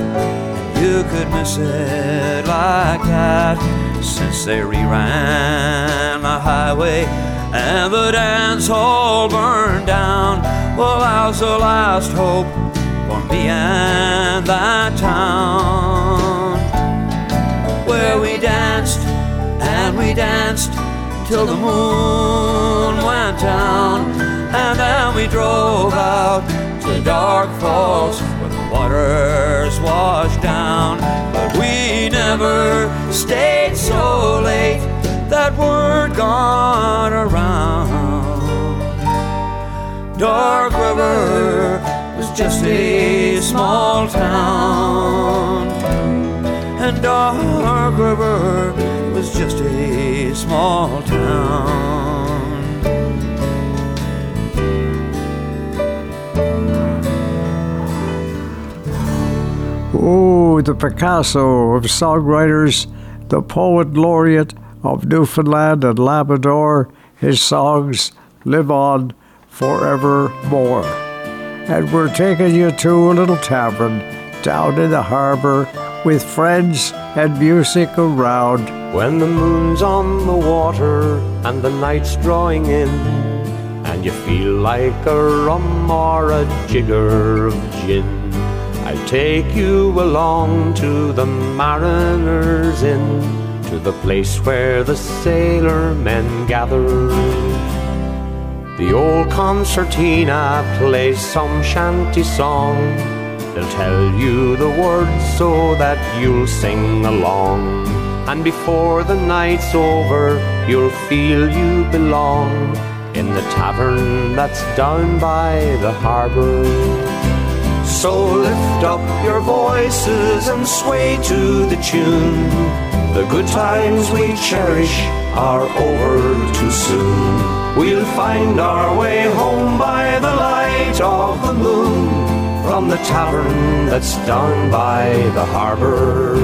you could miss it like that. Since they reran the highway and the dance hall burned down, well, I was the last hope for me and that town, where we danced and we danced till the moon went down, and then we drove out to Dark Falls where the waters washed down. But we never stayed so late, that word gone around. Dark River was just a small town, and Dark River was just a small town. Oh, the Picasso of songwriters, the poet laureate of Newfoundland and Labrador, his songs live on forevermore. And we're taking you to a little tavern down in the harbor with friends and music around. When the moon's on the water and the night's drawing in, and you feel like a rum or a jigger of gin, I'll take you along to the Mariner's Inn, to the place where the sailor men gather. The old concertina plays some shanty song, they'll tell you the words so that you'll sing along, and before the night's over you'll feel you belong in the tavern that's down by the harbour. So lift up your voices and sway to the tune, the good times we cherish are over too soon. We'll find our way home by the light of the moon, from the tavern that's down by the harbour.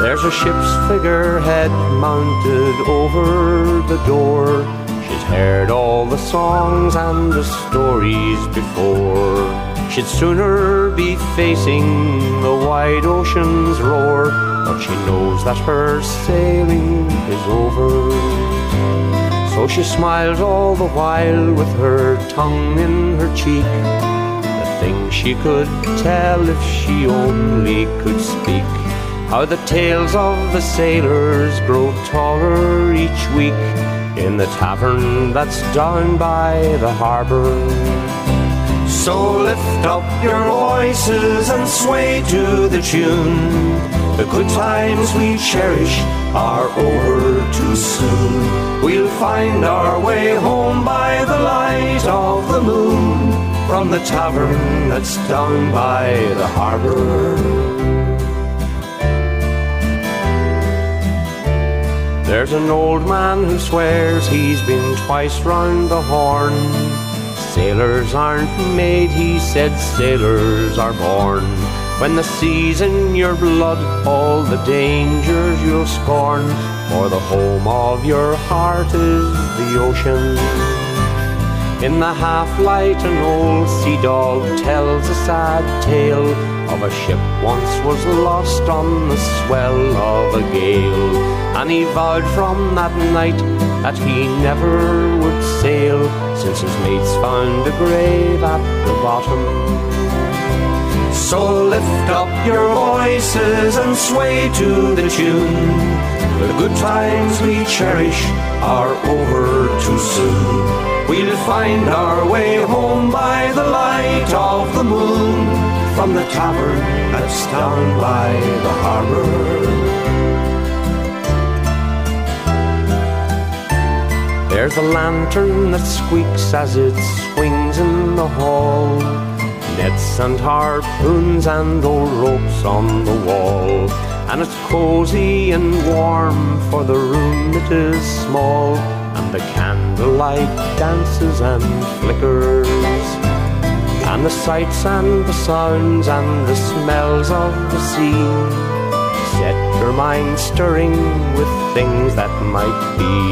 There's a ship's figurehead mounted over the door, she's heard all the songs and the stories before. She'd sooner be facing the wide ocean's roar, but she knows that her sailing is over. So she smiles all the while with her tongue in her cheek, the thing she could tell if she only could speak. How the tales of the sailors grow taller each week in the tavern that's down by the harbour. So lift up your voices and sway to the tune. The good times we cherish are over too soon. We'll find our way home by the light of the moon, from the tavern that's down by the harbour. There's an old man who swears he's been twice round the horn. Sailors aren't made, he said, sailors are born. When the sea's in your blood, all the dangers you'll scorn, for the home of your heart is the ocean. In the half-light an old sea dog tells a sad tale of a ship once was lost on the swell of a gale, and he vowed from that night that he never would sail, since his mates found a grave at the bottom. So lift up your voices and sway to the tune. The good times we cherish are over too soon. We'll find our way home by the light of the moon, from the tavern that's down by the harbour. There's a lantern that squeaks as it swings in the hall, nets and harpoons and old ropes on the wall, and it's cosy and warm, for the room it is small, and the candlelight dances and flickers. And the sights and the sounds and the smells of the sea set your mind stirring with things that might be.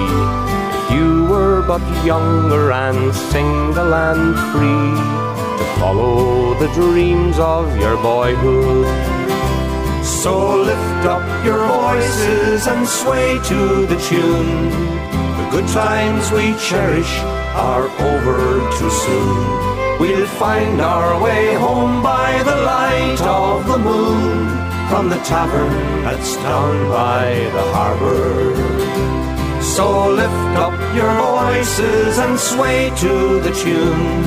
If you were but younger and single and free to follow the dreams of your boyhood. So lift up your voices and sway to the tune. The good times we cherish are over too soon. We'll find our way home by the light of the moon, from the tavern that's down by the harbour. So lift up your voices and sway to the tune.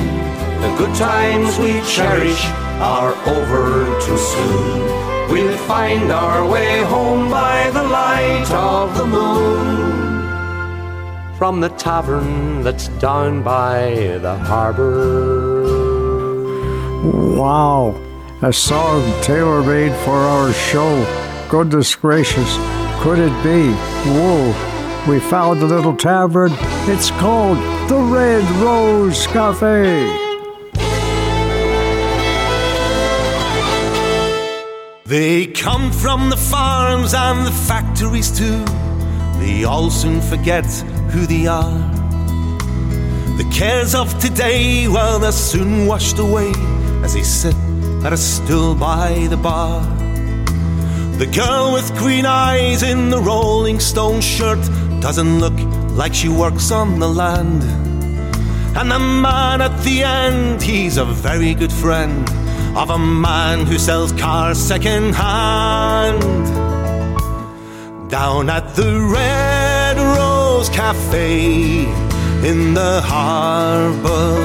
The good times we cherish are over too soon. We'll find our way home by the light of the moon, from the tavern that's down by the harbour. Wow, a song tailor-made for our show. Goodness gracious, could it be? Whoa, we found a little tavern. It's called the Red Rose Cafe. They come from the farms and the factories too. They all soon forget who they are. The cares of today, well, they're soon washed away as they sit at a stool by the bar. The girl with green eyes in the Rolling Stone shirt doesn't look like she works on the land. And the man at the end, he's a very good friend of a man who sells cars second hand. Down at the Red Rose Cafe in the harbour,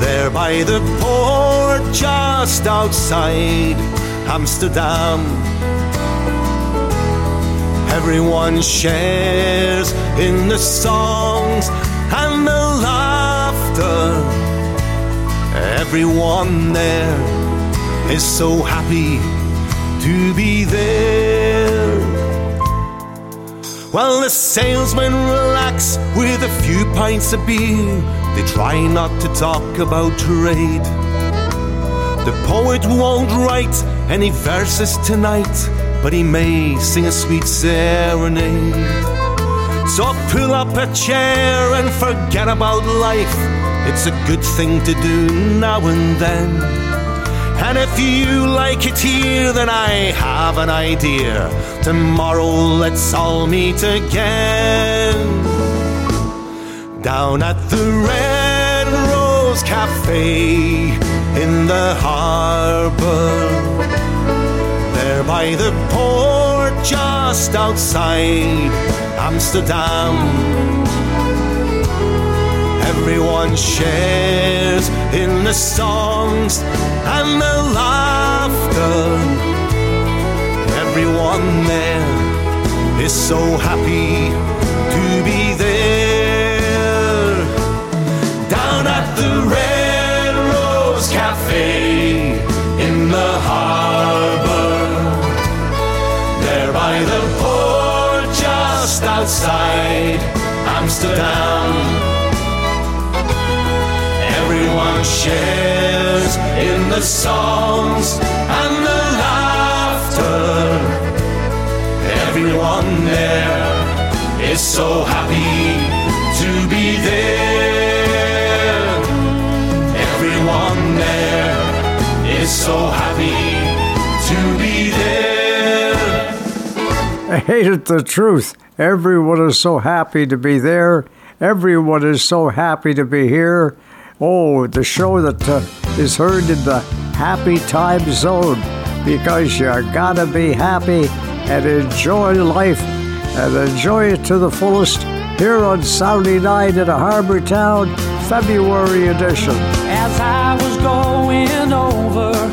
there by the port just outside Amsterdam, everyone shares in the songs and the laughter. Everyone there is so happy to be there. Well, the salesmen relax with a few pints of beer. They try not to talk about trade. The poet won't write any verses tonight, but he may sing a sweet serenade. So pull up a chair and forget about life. It's a good thing to do now and then. And if you like it here, then I have an idea. Tomorrow let's all meet again. Down at the Red Rose Cafe in the harbour, there by the port just outside Amsterdam. Everyone shares in the songs and the laughter. Everyone there is so happy to be there. Down at the Red Rose Cafe in the harbour, there by the port just outside Amsterdam, everyone shares in the songs and the laughter. Everyone there is so happy to be there. Everyone there is so happy to be there. I hated the truth. Everyone is so happy to be there. Everyone is so happy to be here. Oh, the show that uh, is heard in the happy time zone, because you gotta be happy and enjoy life, and enjoy it to the fullest, here on Saturday night in a harbor town, February edition. As I was going over the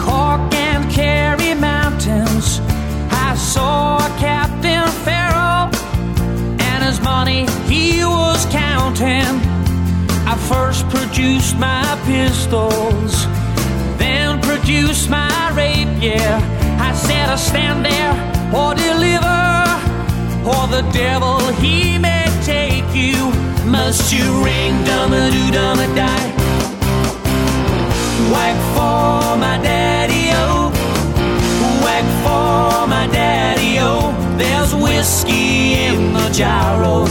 Cork and Kerry mountains, I saw Captain Farrell and his money he was counting. I first produced my pistols, then produced my rapier. I said, I stand there or deliver, or the devil he may take you. Must you ring dum-a-doo-dum-a-die? Whack for my daddy-o, whack for my daddy-o, there's whiskey in the gyro.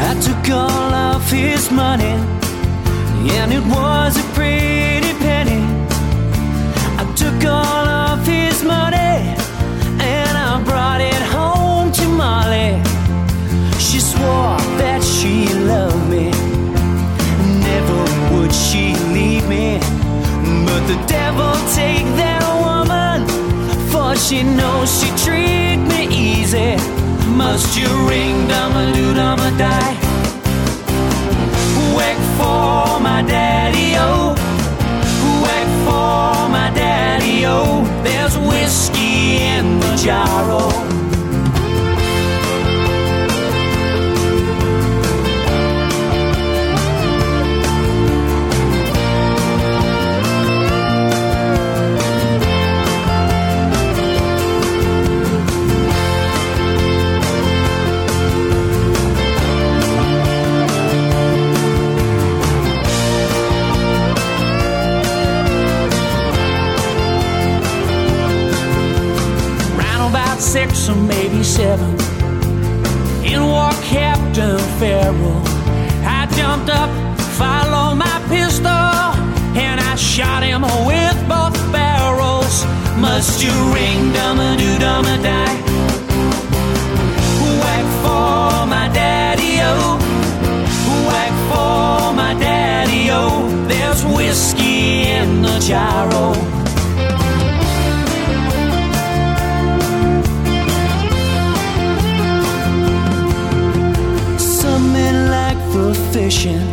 I took all of his money, and it was a pretty penny. I took all of his money, and I brought it home to Molly. She swore that she loved me, never would she leave me. But the devil take that woman, for she knows she treat me easy. Must you ring dum-a-doo-dum-a-die? Whack for my daddy-o, whack for my daddy-o, there's whiskey in the gyro. Six or maybe seven, in walked Captain Farrell. I jumped up, followed my pistol, and I shot him with both barrels. Must you ring dum-a-doo-dum-a-die? Whack for my daddy-o, whack for my daddy-o, there's whiskey in the gyro. The fishing,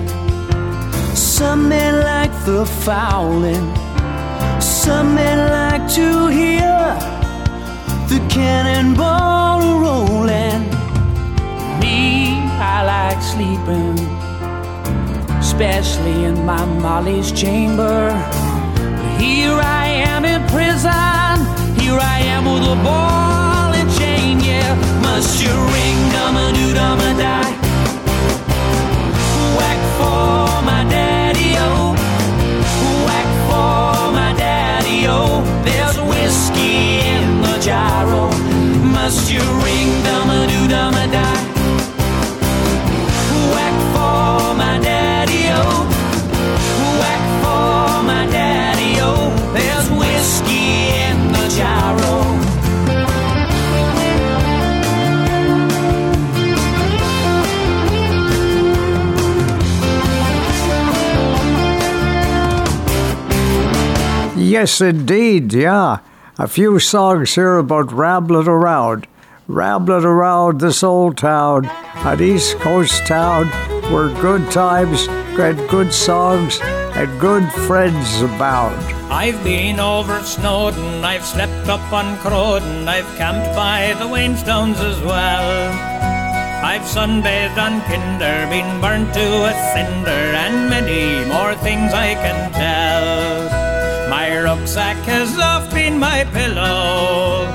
some men like the fowling, some men like to hear the cannonball rolling. Me, I like sleeping, especially in my Molly's chamber. But here I am in prison, here I am with a ball and chain, yeah. Must you ring dum-a-doo-dum-a-die? Whack for my daddy-o, whack for my daddy-o, there's whiskey in the gyro. Must you ring dum-a-doo-dum-a-die? Whack for my daddy-o, whack for my daddy-o, there's whiskey in the gyro. Yes, indeed, yeah. A few songs here about rambling around. Rambling around this old town, an East Coast town, where good times and good songs and good friends abound. I've been over Snowdon, I've slept up on Croden, I've camped by the Wainstones as well. I've sunbathed on Kinder, been burnt to a cinder, and many more things I can tell. My rucksack has oft been my pillow,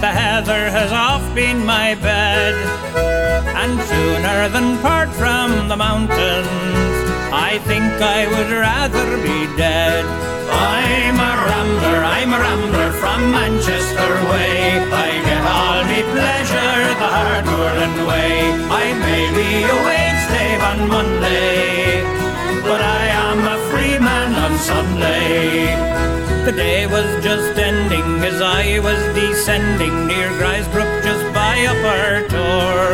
the heather has oft been my bed, and sooner than part from the mountains, I think I would rather be dead. I'm a rambler, I'm a rambler from Manchester Way. I get all me pleasure the hard Moorland way. I may be a wage slave on Monday, but I am a free man on Sunday. The day was just ending as I was descending near Grisbrook just by Upper Tor,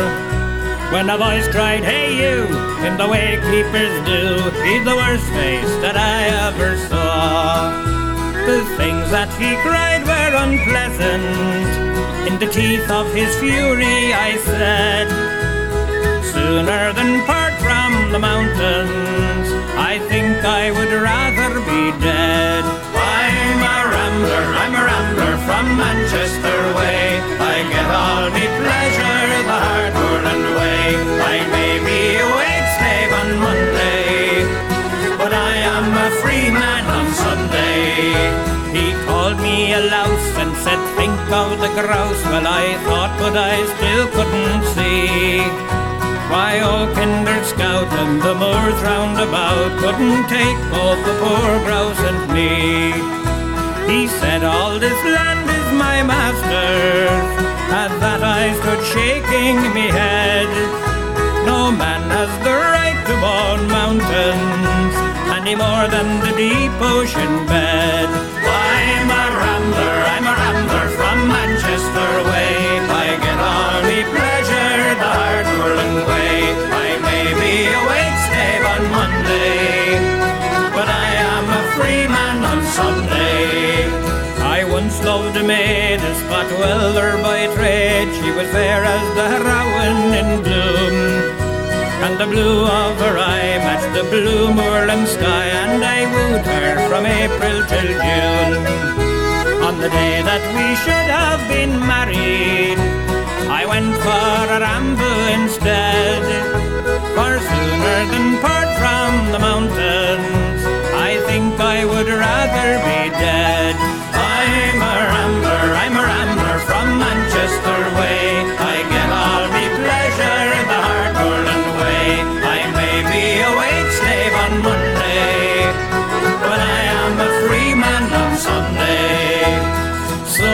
when a voice cried, "Hey you," and the way keepers do, he's the worst face that I ever saw. The things that he cried were unpleasant, in the teeth of his fury I said, sooner than part from the mountains, I think I would rather be dead. I'm a rambler, I'm a rambler from Manchester Way. I get all me pleasure the hard Moorland way. I may be a wage slave on Monday, but I am a free man on Sunday. He called me a louse and said, "Think of the grouse." Well, I thought, but I still couldn't see why old Kinder Scout and the moors round about couldn't take both the poor grouse and me. He said, "All this land is my master's," at that I stood shaking me head. No man has the right to own mountains any more than the deep ocean bed. I'm a rambler, I'm a rambler from Manchester Way. I get all me pleasure the hard Moorland way. I may be a wage slave on Monday, but I am a free man on Sunday. Once loved a maid, a spot welder by trade. She was fair as the rowan in bloom, and the blue of her eye matched the blue moorland sky, and I wooed her from April till June. On the day that we should have been married, I went for a ramble instead, for sooner than part from the mountains, I think I would rather be dead. I'm a rambler, I'm a rambler from Manchester Way. I get all me pleasure the hard Moorland way. I may be a wage slave on Monday, but I am a free man on Sunday. So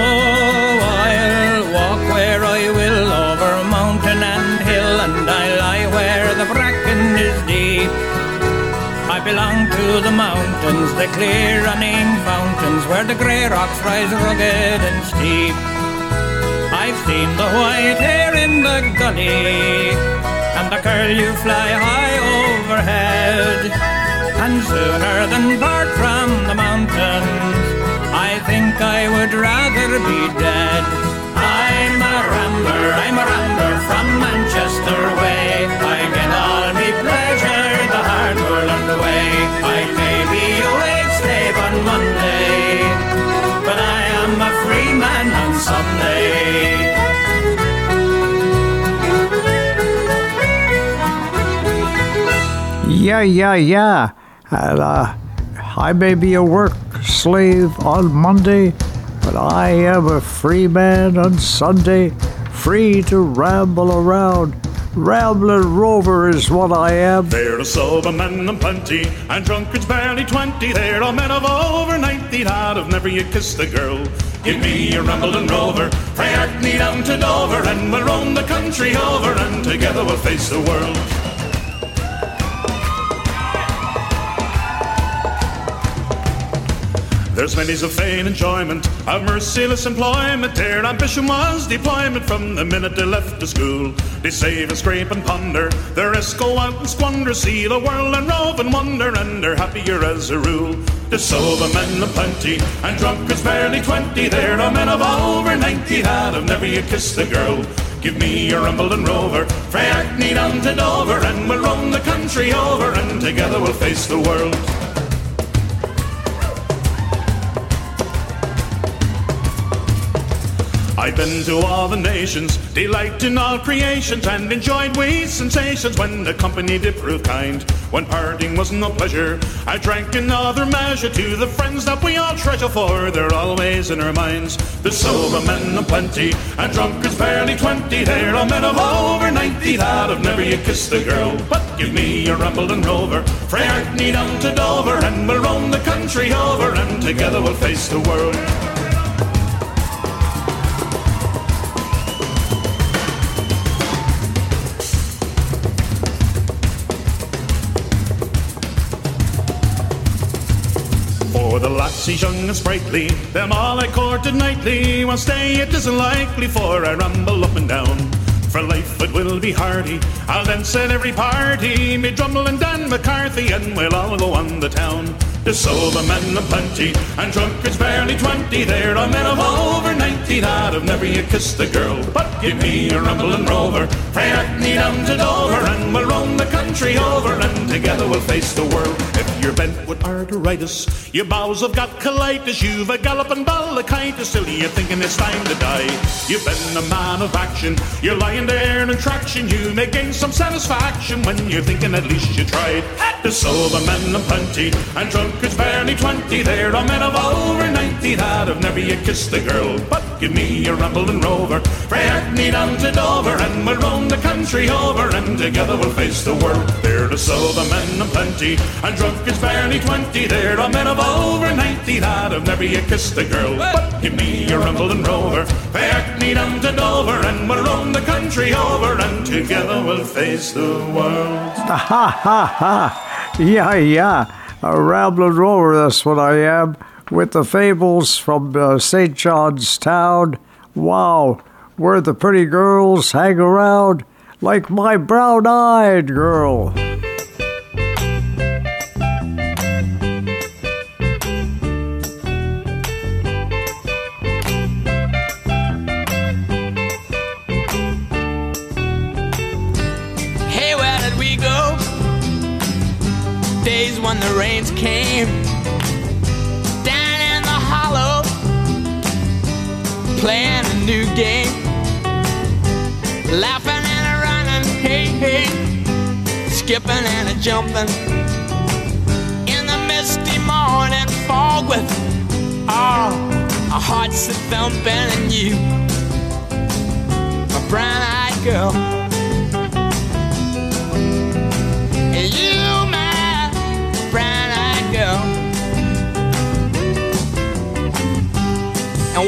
I'll walk where I will, over mountain and hill, and I lie where the bracken is deep. I belong to the mountains, the clear running fountains, where the grey rocks rise rugged and steep. I've seen the white hare in the gully, and the curlew fly high overhead, and sooner than part from the mountains, I think I would rather be dead. I'm a rambler, I'm a rambler from Manchester Way. I get all me pleasure the hard Moorland way. I may be a wage slave on Monday, but I am a free man on Sunday. Yeah, yeah, yeah. And, uh, I may be a work slave on Monday, but I am a free man on Sunday, free to ramble around. Rambling rover is what I am. They're a sober men and plenty, and drunkards barely twenty. They're all men of over ninety, out of never you kissed a girl. Give me a rambling rover, pray Artnie down to Dover, and we'll roam the country over, and together we'll face the world. There's many's of vain enjoyment, of merciless employment. Their ambition was deployment from the minute they left the school. They save and scrape and ponder, the rest go out and squander, see the world and rove and wonder, and they're happier as a rule. There's sober men of plenty, and drunkards barely twenty. There are men of over ninety that have never yet kissed a girl. Give me a rumble and rover, frae Artnie down to Dover, and we'll roam the country over, and together we'll face the world. I've been to all the nations, delight in all creations, and enjoyed wee sensations when the company did prove kind. When parting was no pleasure, I drank another measure to the friends that we all treasure, for they're always in our minds. There's sober men of plenty, and drunkards barely twenty. There are men of over ninety that have never yet kissed a girl. But give me a rumble and rover, frae Artnie down to Dover, and we'll roam the country over, and together we'll face the world. The lassies young and sprightly, them all I courted nightly. One day it isn't likely, for I ramble up and down. For life it will be hardy, I'll dance at every party, me Drummle and Dan McCarthy, and we'll all go on the town. There's sober men of plenty, and drunkards barely twenty. There are men of over ninety that have never yet kissed a girl. But give me a rumble and rover, frae Artnie down to Dover, and we'll roam the country over, and together we'll face the world. If you're bent with arteritis, your bowels have got colitis, you've a galloping ballochitis, till you're thinking it's time to die. You've been a man of action, you're lying there in traction, you may gain some satisfaction when you're thinking at least you tried. There's sober men of plenty, and drunk it's barely twenty. There are men of over ninety that have never yet kissed a girl. But give me a rumble and rover, frae Artnie down to Dover, and we'll roam the country over, and together we'll face the world. There are sober men of plenty, and drunkards barely twenty. There are men of over ninety that have never yet kissed a girl. But give me a rumble and rover, frae Artnie down to Dover, and we'll roam the country over, and together we'll face the world. Ha ha ha! Yeah yeah. A rambling rover, that's what I am, with the fables from uh, Saint John's Town. Wow, where the pretty girls hang around, like my brown-eyed girl. When the rains came down in the hollow, playing a new game, laughing and a running, hey hey, skipping and a jumping in the misty morning fog with all our hearts a thumping, and you, my brown-eyed girl, and you. And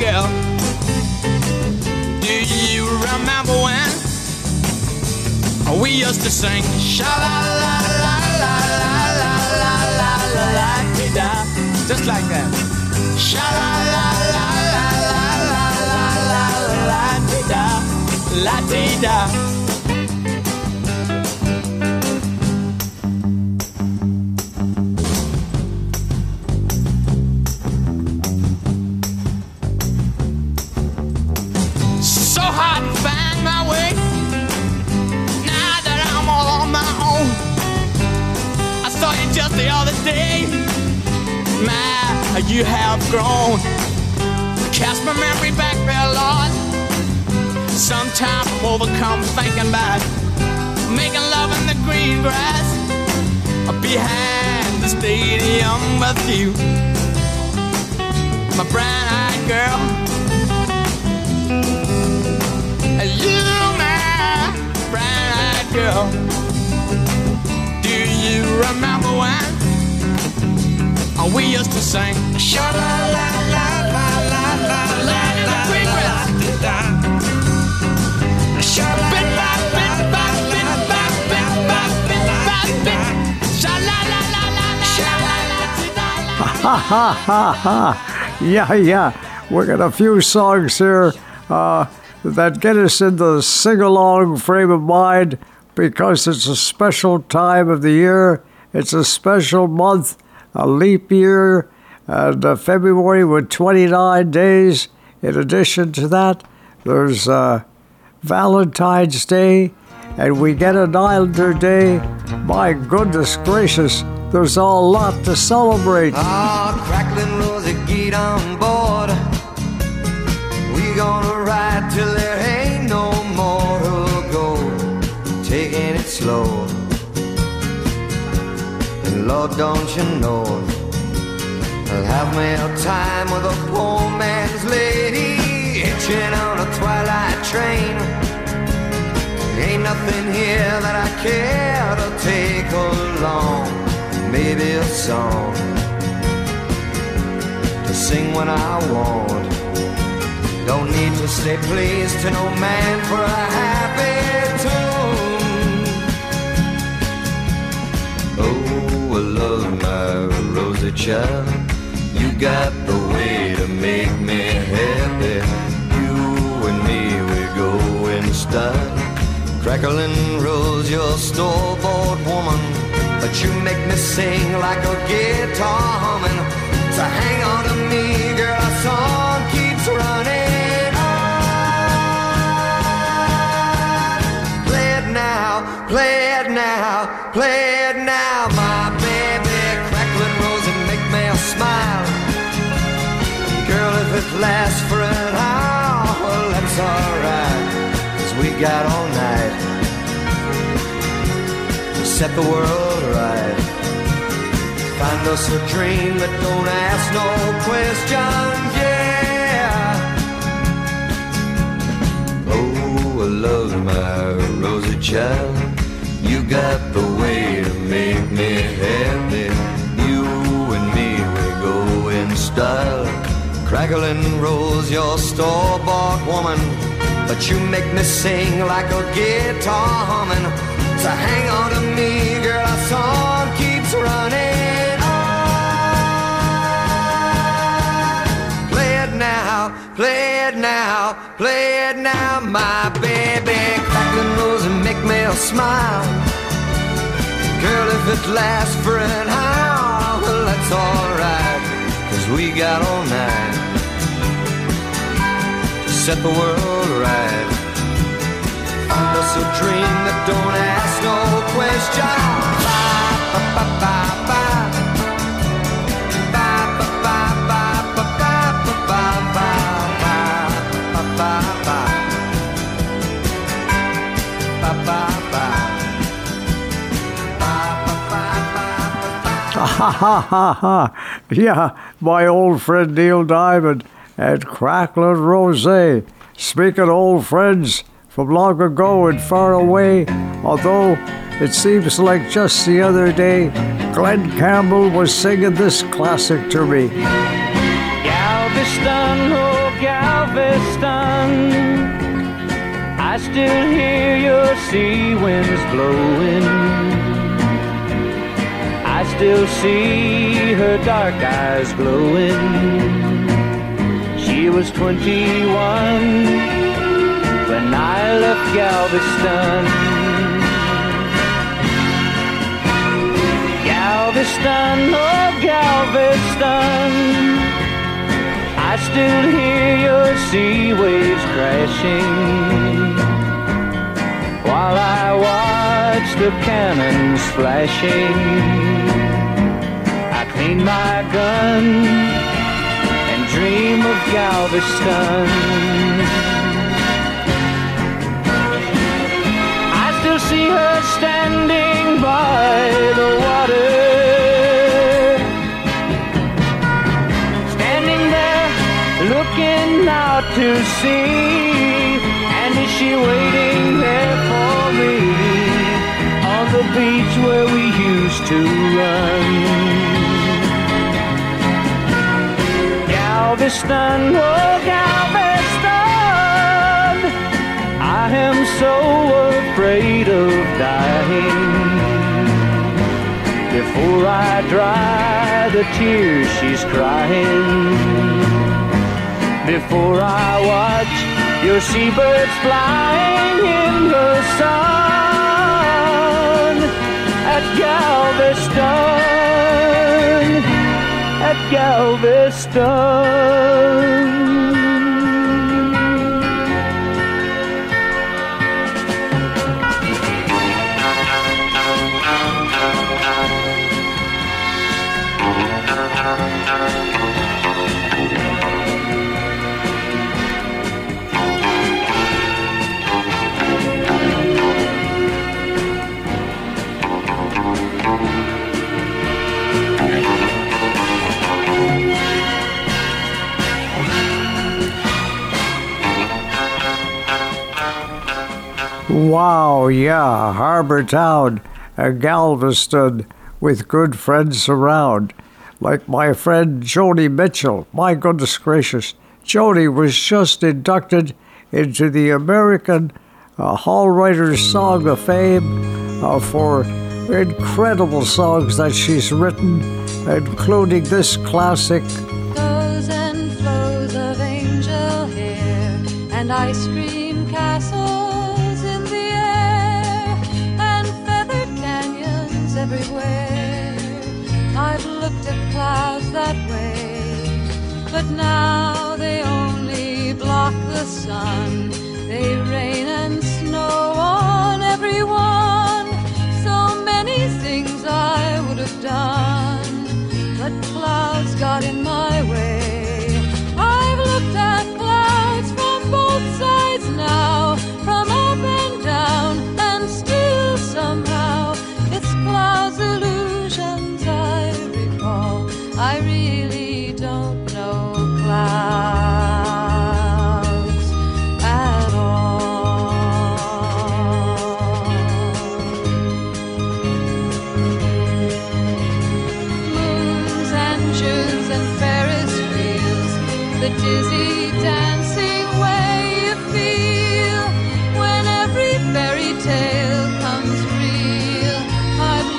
Girl, do you remember when we used to sing sha la la la la la la la la la la la, just like that, sha la la la la la la la la la la la la the other day. My, you have grown. Cast my memory back a lot. Sometimes I'm overcome thinking about making love in the green grass, be behind the stadium with you, my brown-eyed girl. And you, my brown-eyed girl, do you remember when we used to sing sha-la-la-la-la-la-la-la-la? Ha ha ha ha! Yeah, yeah. We got a few songs here uh, that get us into the sing-along frame of mind because it's a special time of the year. It's a special month, a leap year, and uh, February with twenty-nine days. In addition to that, there's uh, Valentine's Day, and we get an Islander Day. My goodness gracious! There's a lot to celebrate. Ah, oh, crackling rosy, get on board. We gonna ride till there ain't no more. We'll go, taking it slow. And Lord, don't you know, I'll have me a time with a poor man's lady, hitching on a twilight train. Ain't nothing here that I care to take along. Maybe a song to sing when I want. Don't need to stay pleased to no man for a happy tune. Oh, I love my rosy child. You got the way to make me happy. You and me, we go in style. Crackling rose, your store-bought woman, but you make me sing like a guitar humming. So hang on to me, girl, our song keeps running on. Play it now, play it now, play it now. My baby, crackling rose and make me a smile. Girl, if it lasts for an hour, well, that's alright, 'cause we got all night. Set the world right. Find us a dream that don't ask no question, yeah. Oh, I love my rosy child. You got the way to make me happy. You and me, we go in style. Crackling rose, your store-bought woman, but you make me sing like a guitar humming. So hang on to me, girl, our song keeps running on. Play it now, play it now, play it now. My baby, cracking rose and make me a smile. Girl, if it lasts for an hour, well, that's alright, 'cause we got all night to set the world right. Find us a dream that don't ask no question. Ba ba ba ba ba ba ba ba ba ba ba ba ba ba ba ba ba. Ha ha ha ha! Yeah, my old friend Neil Diamond and Cracklin' Rosé. Speaking of old friends from long ago and far away, although it seems like just the other day, Glen Campbell was singing this classic to me. Galveston, oh Galveston, I still hear your sea winds blowing. I still see her dark eyes glowing. She was twenty-one when I left Galveston. Galveston, oh Galveston, I still hear your sea waves crashing while I watch the cannons flashing. I clean my gun and dream of Galveston. See her standing by the water, sea? And is she waiting there for me on the beach where we used to run? Galveston, oh Galveston, I am so afraid of dying. Before I dry the tears she's crying, before I watch your seabirds flying in the sun at Galveston, at Galveston. Wow, yeah, Harbour Town, uh, Galveston, with good friends around. Like my friend Joni Mitchell, my goodness gracious. Joni was just inducted into the American uh, Hall Writers Song of Fame uh, for incredible songs that she's written, including this classic. Goes and flows of angel hair and ice cream castle. Everywhere I've looked at clouds that way, but now they only block the sun. They rain and snow on everyone. So many things I would have done, but clouds got in my way. I've looked at clouds from both sides now, from up and down, and still somehow clouds, illusions I recall. I really don't know clouds at all. Moons and Junes and Ferris wheels, the dizzy dancing way you feel when every fairy tale comes real.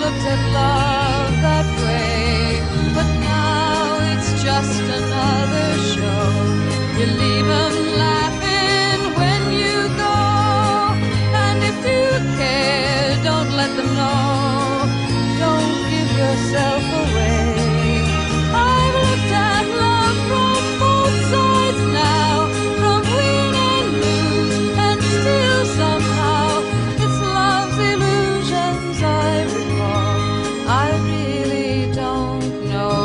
Looked at love that way, but now it's just another show. You leave 'em laughing when you go, and if you care, don't let them know. Don't give yourself away. I've looked at love from both sides now, from win and lose, and still somehow it's love's illusions I remember. I really don't know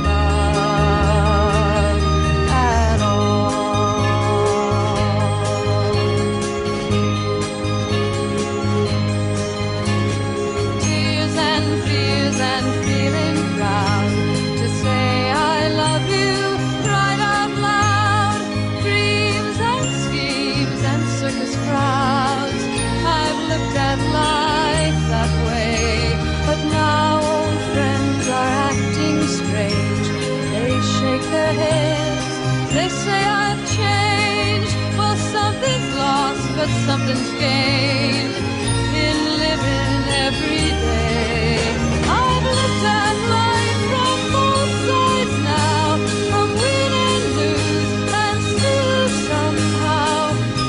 love at all. Tears and fears and feeling proud to say I love you, cried out loud. Dreams and schemes and circus crowds, I've looked at life that way. But now old friends are acting strange. They shake their heads, they say I've changed. Well, something's lost, but something's gained in living every day. I've looked at life from both sides now, from win and lose, and still somehow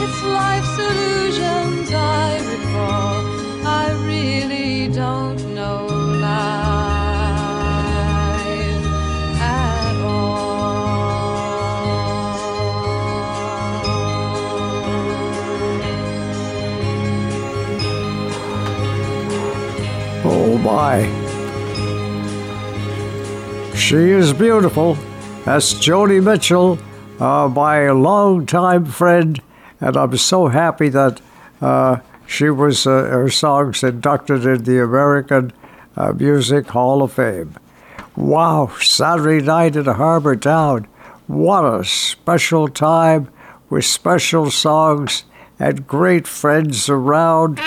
it's life's illusions I recall. I really don't know life at all. Oh my. She is beautiful. That's Joni Mitchell, uh, my longtime friend, and I'm so happy that uh, she was uh, her songs inducted in the American Uh, Music Hall of Fame. Wow, Saturday night in Harbour Town. What a special time with special songs and great friends around.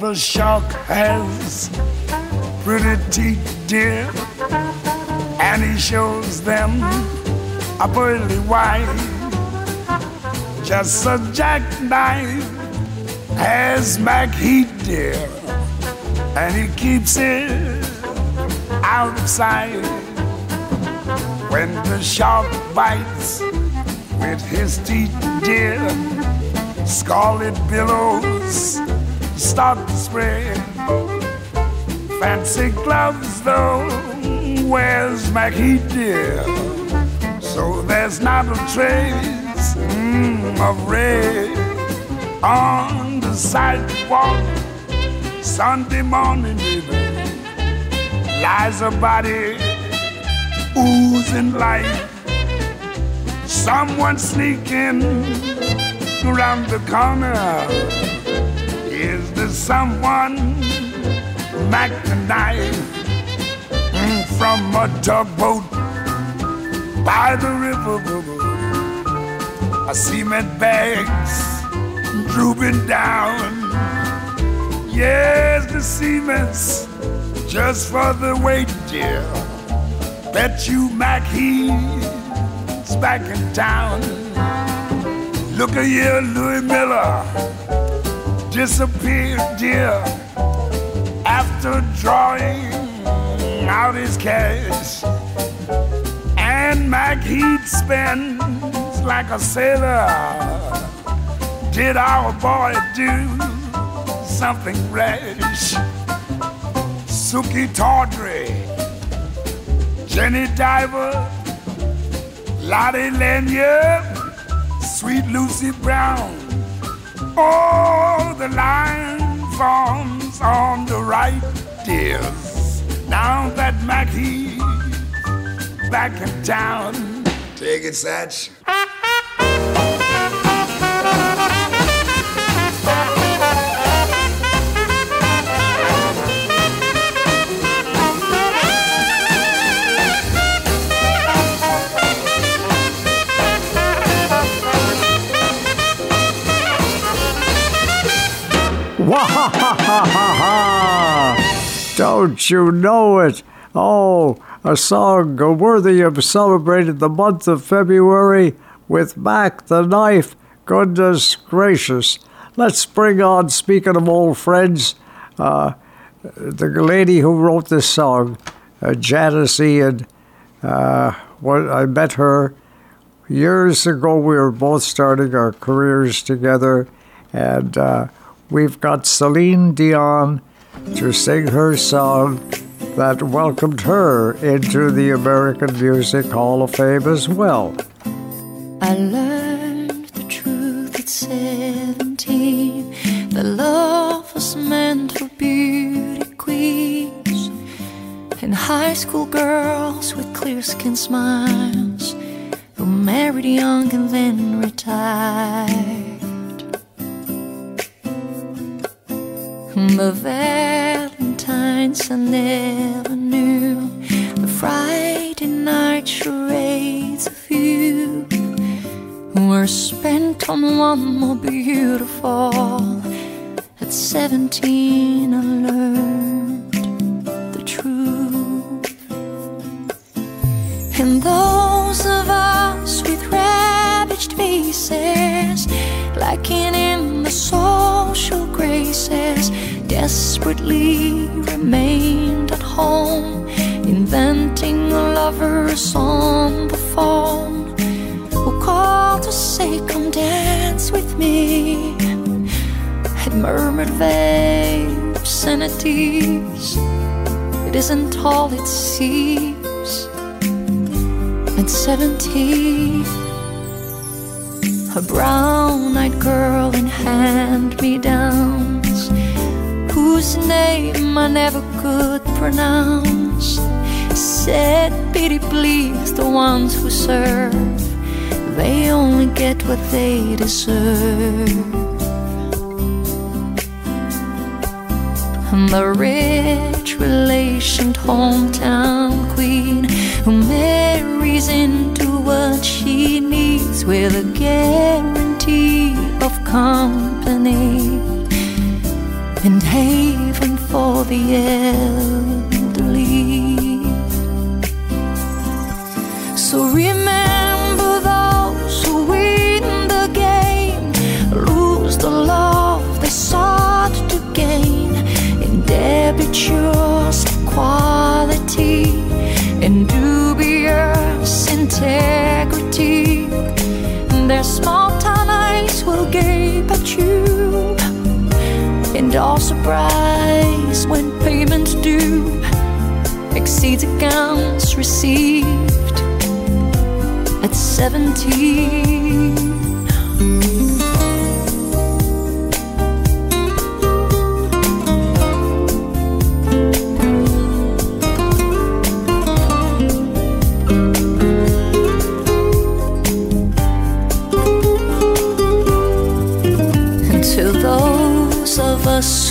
The shark has pretty teeth, dear, and he shows them a pearly white. Just a jackknife has MacHeath, dear, and he keeps it out of sight. When the shark bites with his teeth, dear, scarlet billows start to spread. Fancy gloves, though, wears MacHeath, dear, so there's not a trace mm, of red. On the sidewalk Sunday morning, baby, lies a body oozing life. Someone sneaking around the corner. Is there someone Mac the Knife mm, from a tugboat by the river? A cement bag's drooping down. Yes, the cement's just for the weight, dear. Bet you Mac he's back in town. Look a here, Louis Miller disappeared, dear, after drawing out his cash. And MacHeath spends like a sailor. Did our boy do something rash? Suki Tawdry, Jenny Diver, Lottie Lanyard, Sweet Lucy Brown. Oh, the line forms on the right, dears, now that MacHeath back in town. Take it, Satch. Wahahahaha! Don't you know it? Oh, a song worthy of celebrating the month of February with Mac the Knife. Goodness gracious. Let's bring on, speaking of old friends, uh, the lady who wrote this song, uh, Janice Ian. Uh, when I met her years ago. We were both starting our careers together, and uh, we've got Celine Dion to sing her song that welcomed her into the American Music Hall of Fame as well. I learned the truth at seventeen, that love was meant for beauty queens and high school girls with clear skin smiles who married young and then retired. But Valentine's I never knew, the Friday night charades of you were spent on one more beautiful. At seventeen I learned the truth. And those of us with ravaged faces, lacking in the social graces, desperately remained at home, inventing a lover song on the phone, who called to just say, come dance with me. I'd murmured vague obscenities. It isn't all it seems. At seventeen, a brown-eyed girl in hand-me-downs, whose name I never could pronounce, said, pity please, the ones who serve, they only get what they deserve. And the rich relationed hometown queen who marries into what she needs with a guarantee of company and haven for the elderly. So remember those who win the game lose the love they sought to gain. Debitures quality and dubious integrity, and their small-town eyes will gape at you and all surprise when payment due exceeds accounts received at seventeen.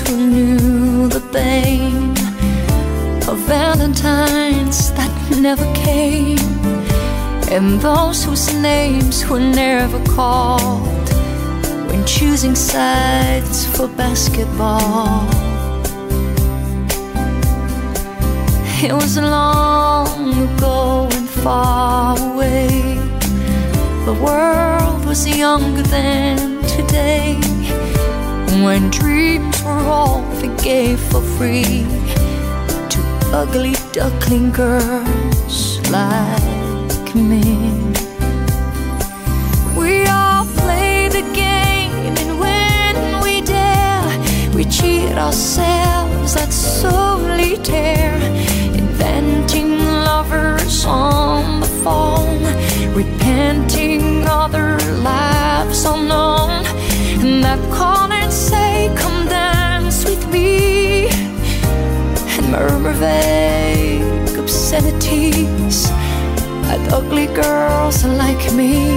Who knew the pain of Valentines that never came, and those whose names were never called when choosing sides for basketball. It was long ago and far away. The world was younger than today, when dreams were all they gave for free to ugly duckling girls like me. We all play the game, and when we dare, we cheat ourselves at solitaire, inventing lovers on the phone, repenting other lives unknown. And I'd call and say, come dance with me, and murmur vague obscenities at ugly girls like me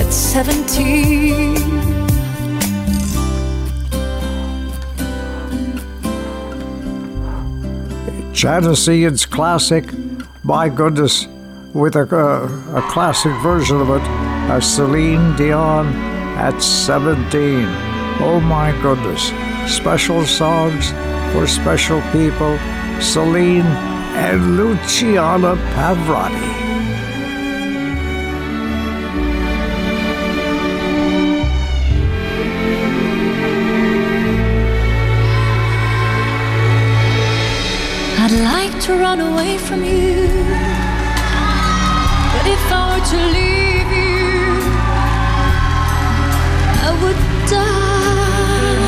at seventeen. Janice's classic, my goodness, with a, uh, a classic version of it. A Celine Dion at seventeen. Oh my goodness. Special songs for special people. Celine and Luciana Pavarotti. I'd like to run away from you, but if I were to leave you, I would die.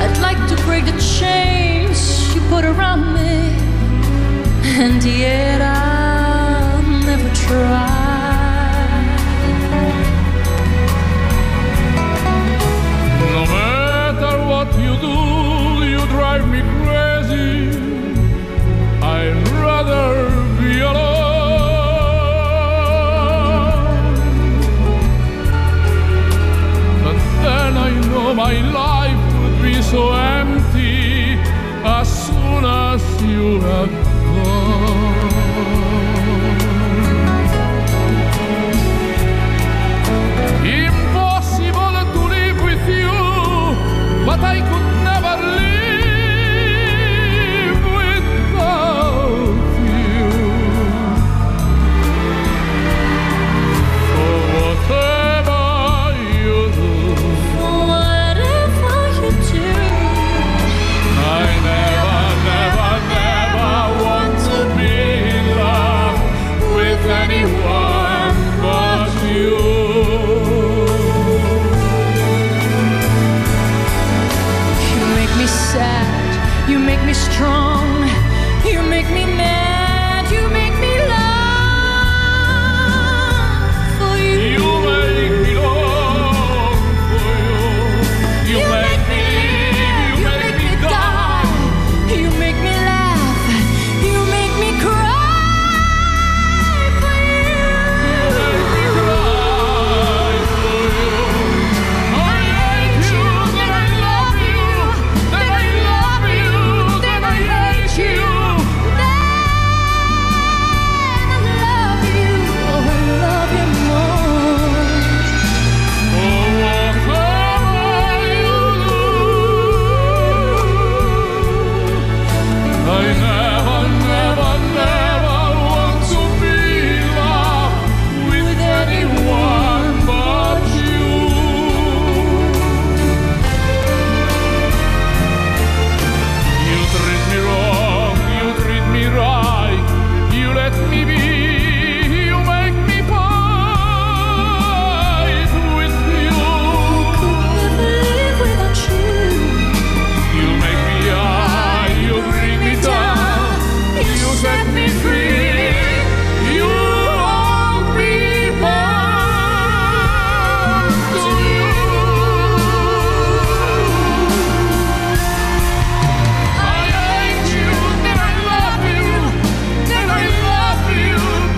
I'd like to break the chains you put around me, and yet I'll never try. No matter what you do, you drive me crazy. I'd rather be alone. My life would be so empty as soon as you have gone. Impossible to live with you, but I could never live without you. For whatever you do, I never, never, never, never make me strong. You make me mad. You make me love for you. You make me love for you. You, you make, make me live. You, you make, make me die. You make me laugh. You make me cry for you. You make me cry for you. I hate you, then I love you, then I love you,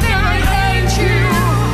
then I hate you.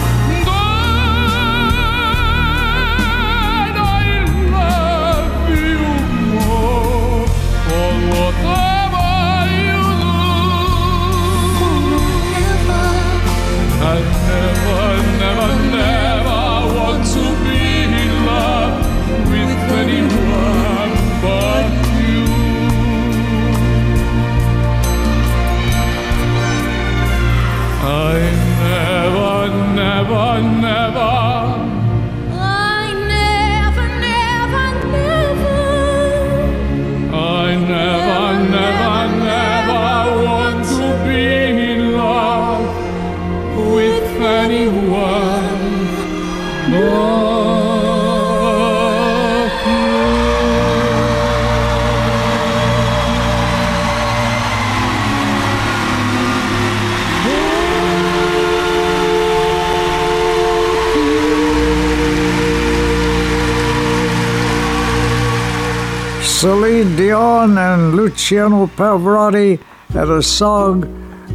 Celine Dion and Luciano Pavarotti had a song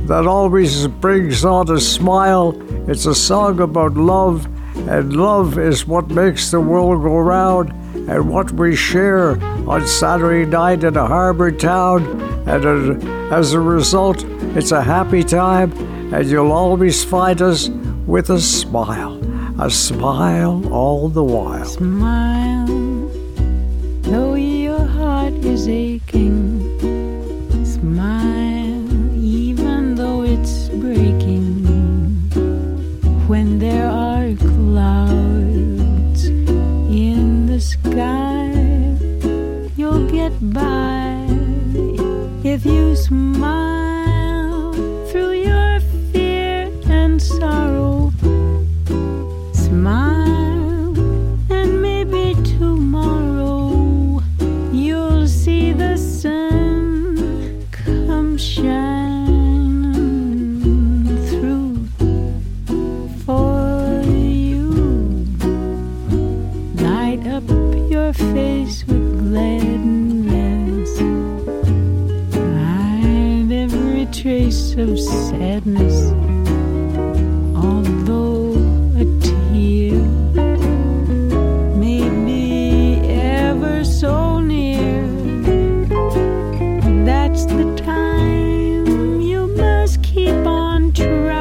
that always brings out a smile. It's a song about love, and love is what makes the world go round, and what we share on Saturday night in a harbor town. And as a result, it's a happy time, and you'll always find us with a smile. A smile all the while. Smile, though your heart is aching. Smile, even though it's breaking. When there are clouds in the sky, you'll get by if you smile through your fear and sorrow. Smile. Face with gladness, hide every trace of sadness, although a tear may be ever so near. That's the time you must keep on trying.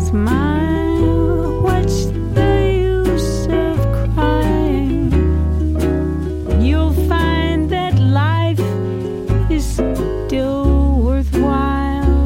Smile, what's the use of crying? Still worthwhile.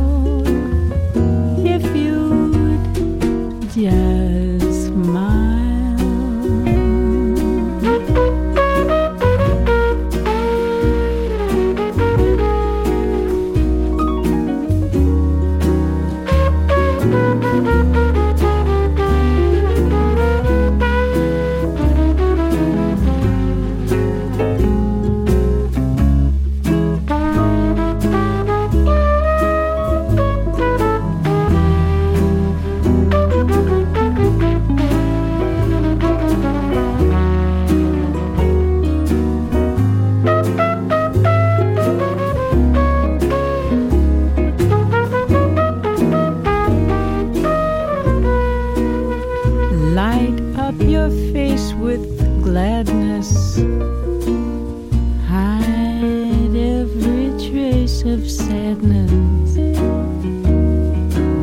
of sadness,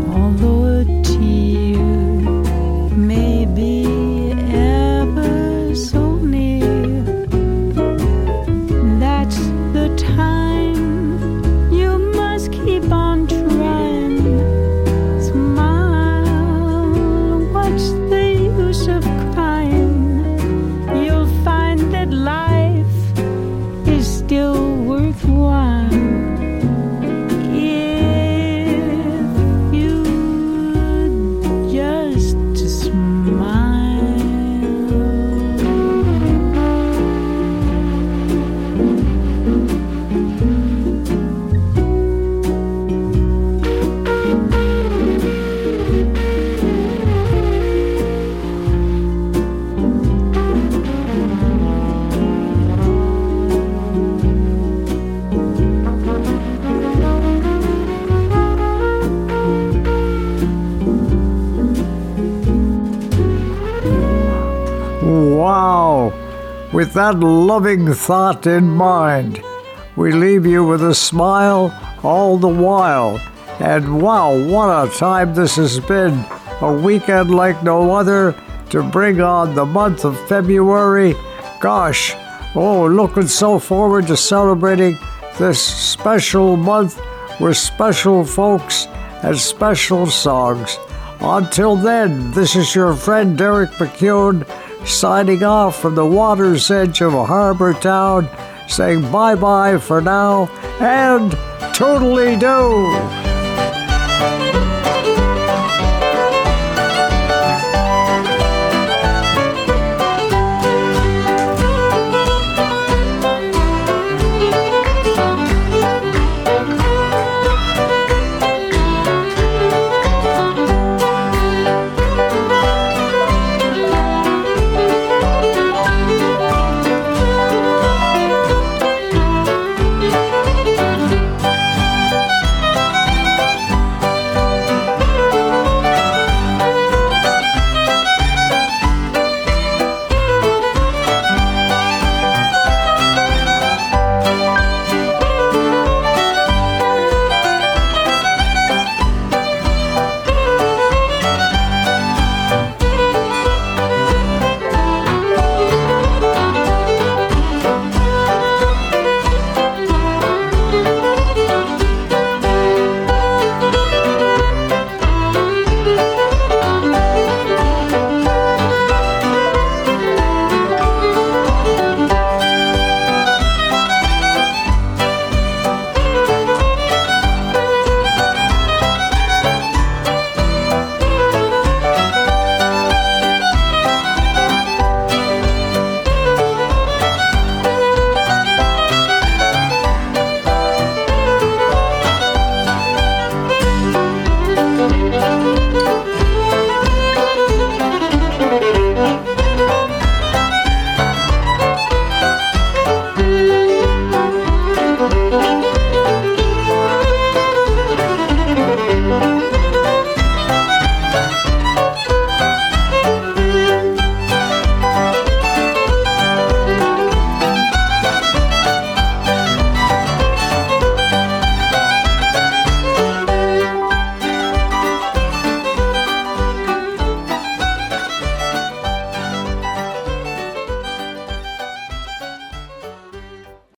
although a tear may be ever so near. That's the time you must keep on trying. Smile, what's the use of crying? You'll find that life is still worthwhile. Wow! With that loving thought in mind, we leave you with a smile all the while. And wow, what a time this has been. A weekend like no other to bring on the month of February. Gosh, oh, looking so forward to celebrating this special month with special folks and special songs. Until then, this is your friend Derek McCune, signing off from the water's edge of a harbor town, saying bye-bye for now, and toodly-doo!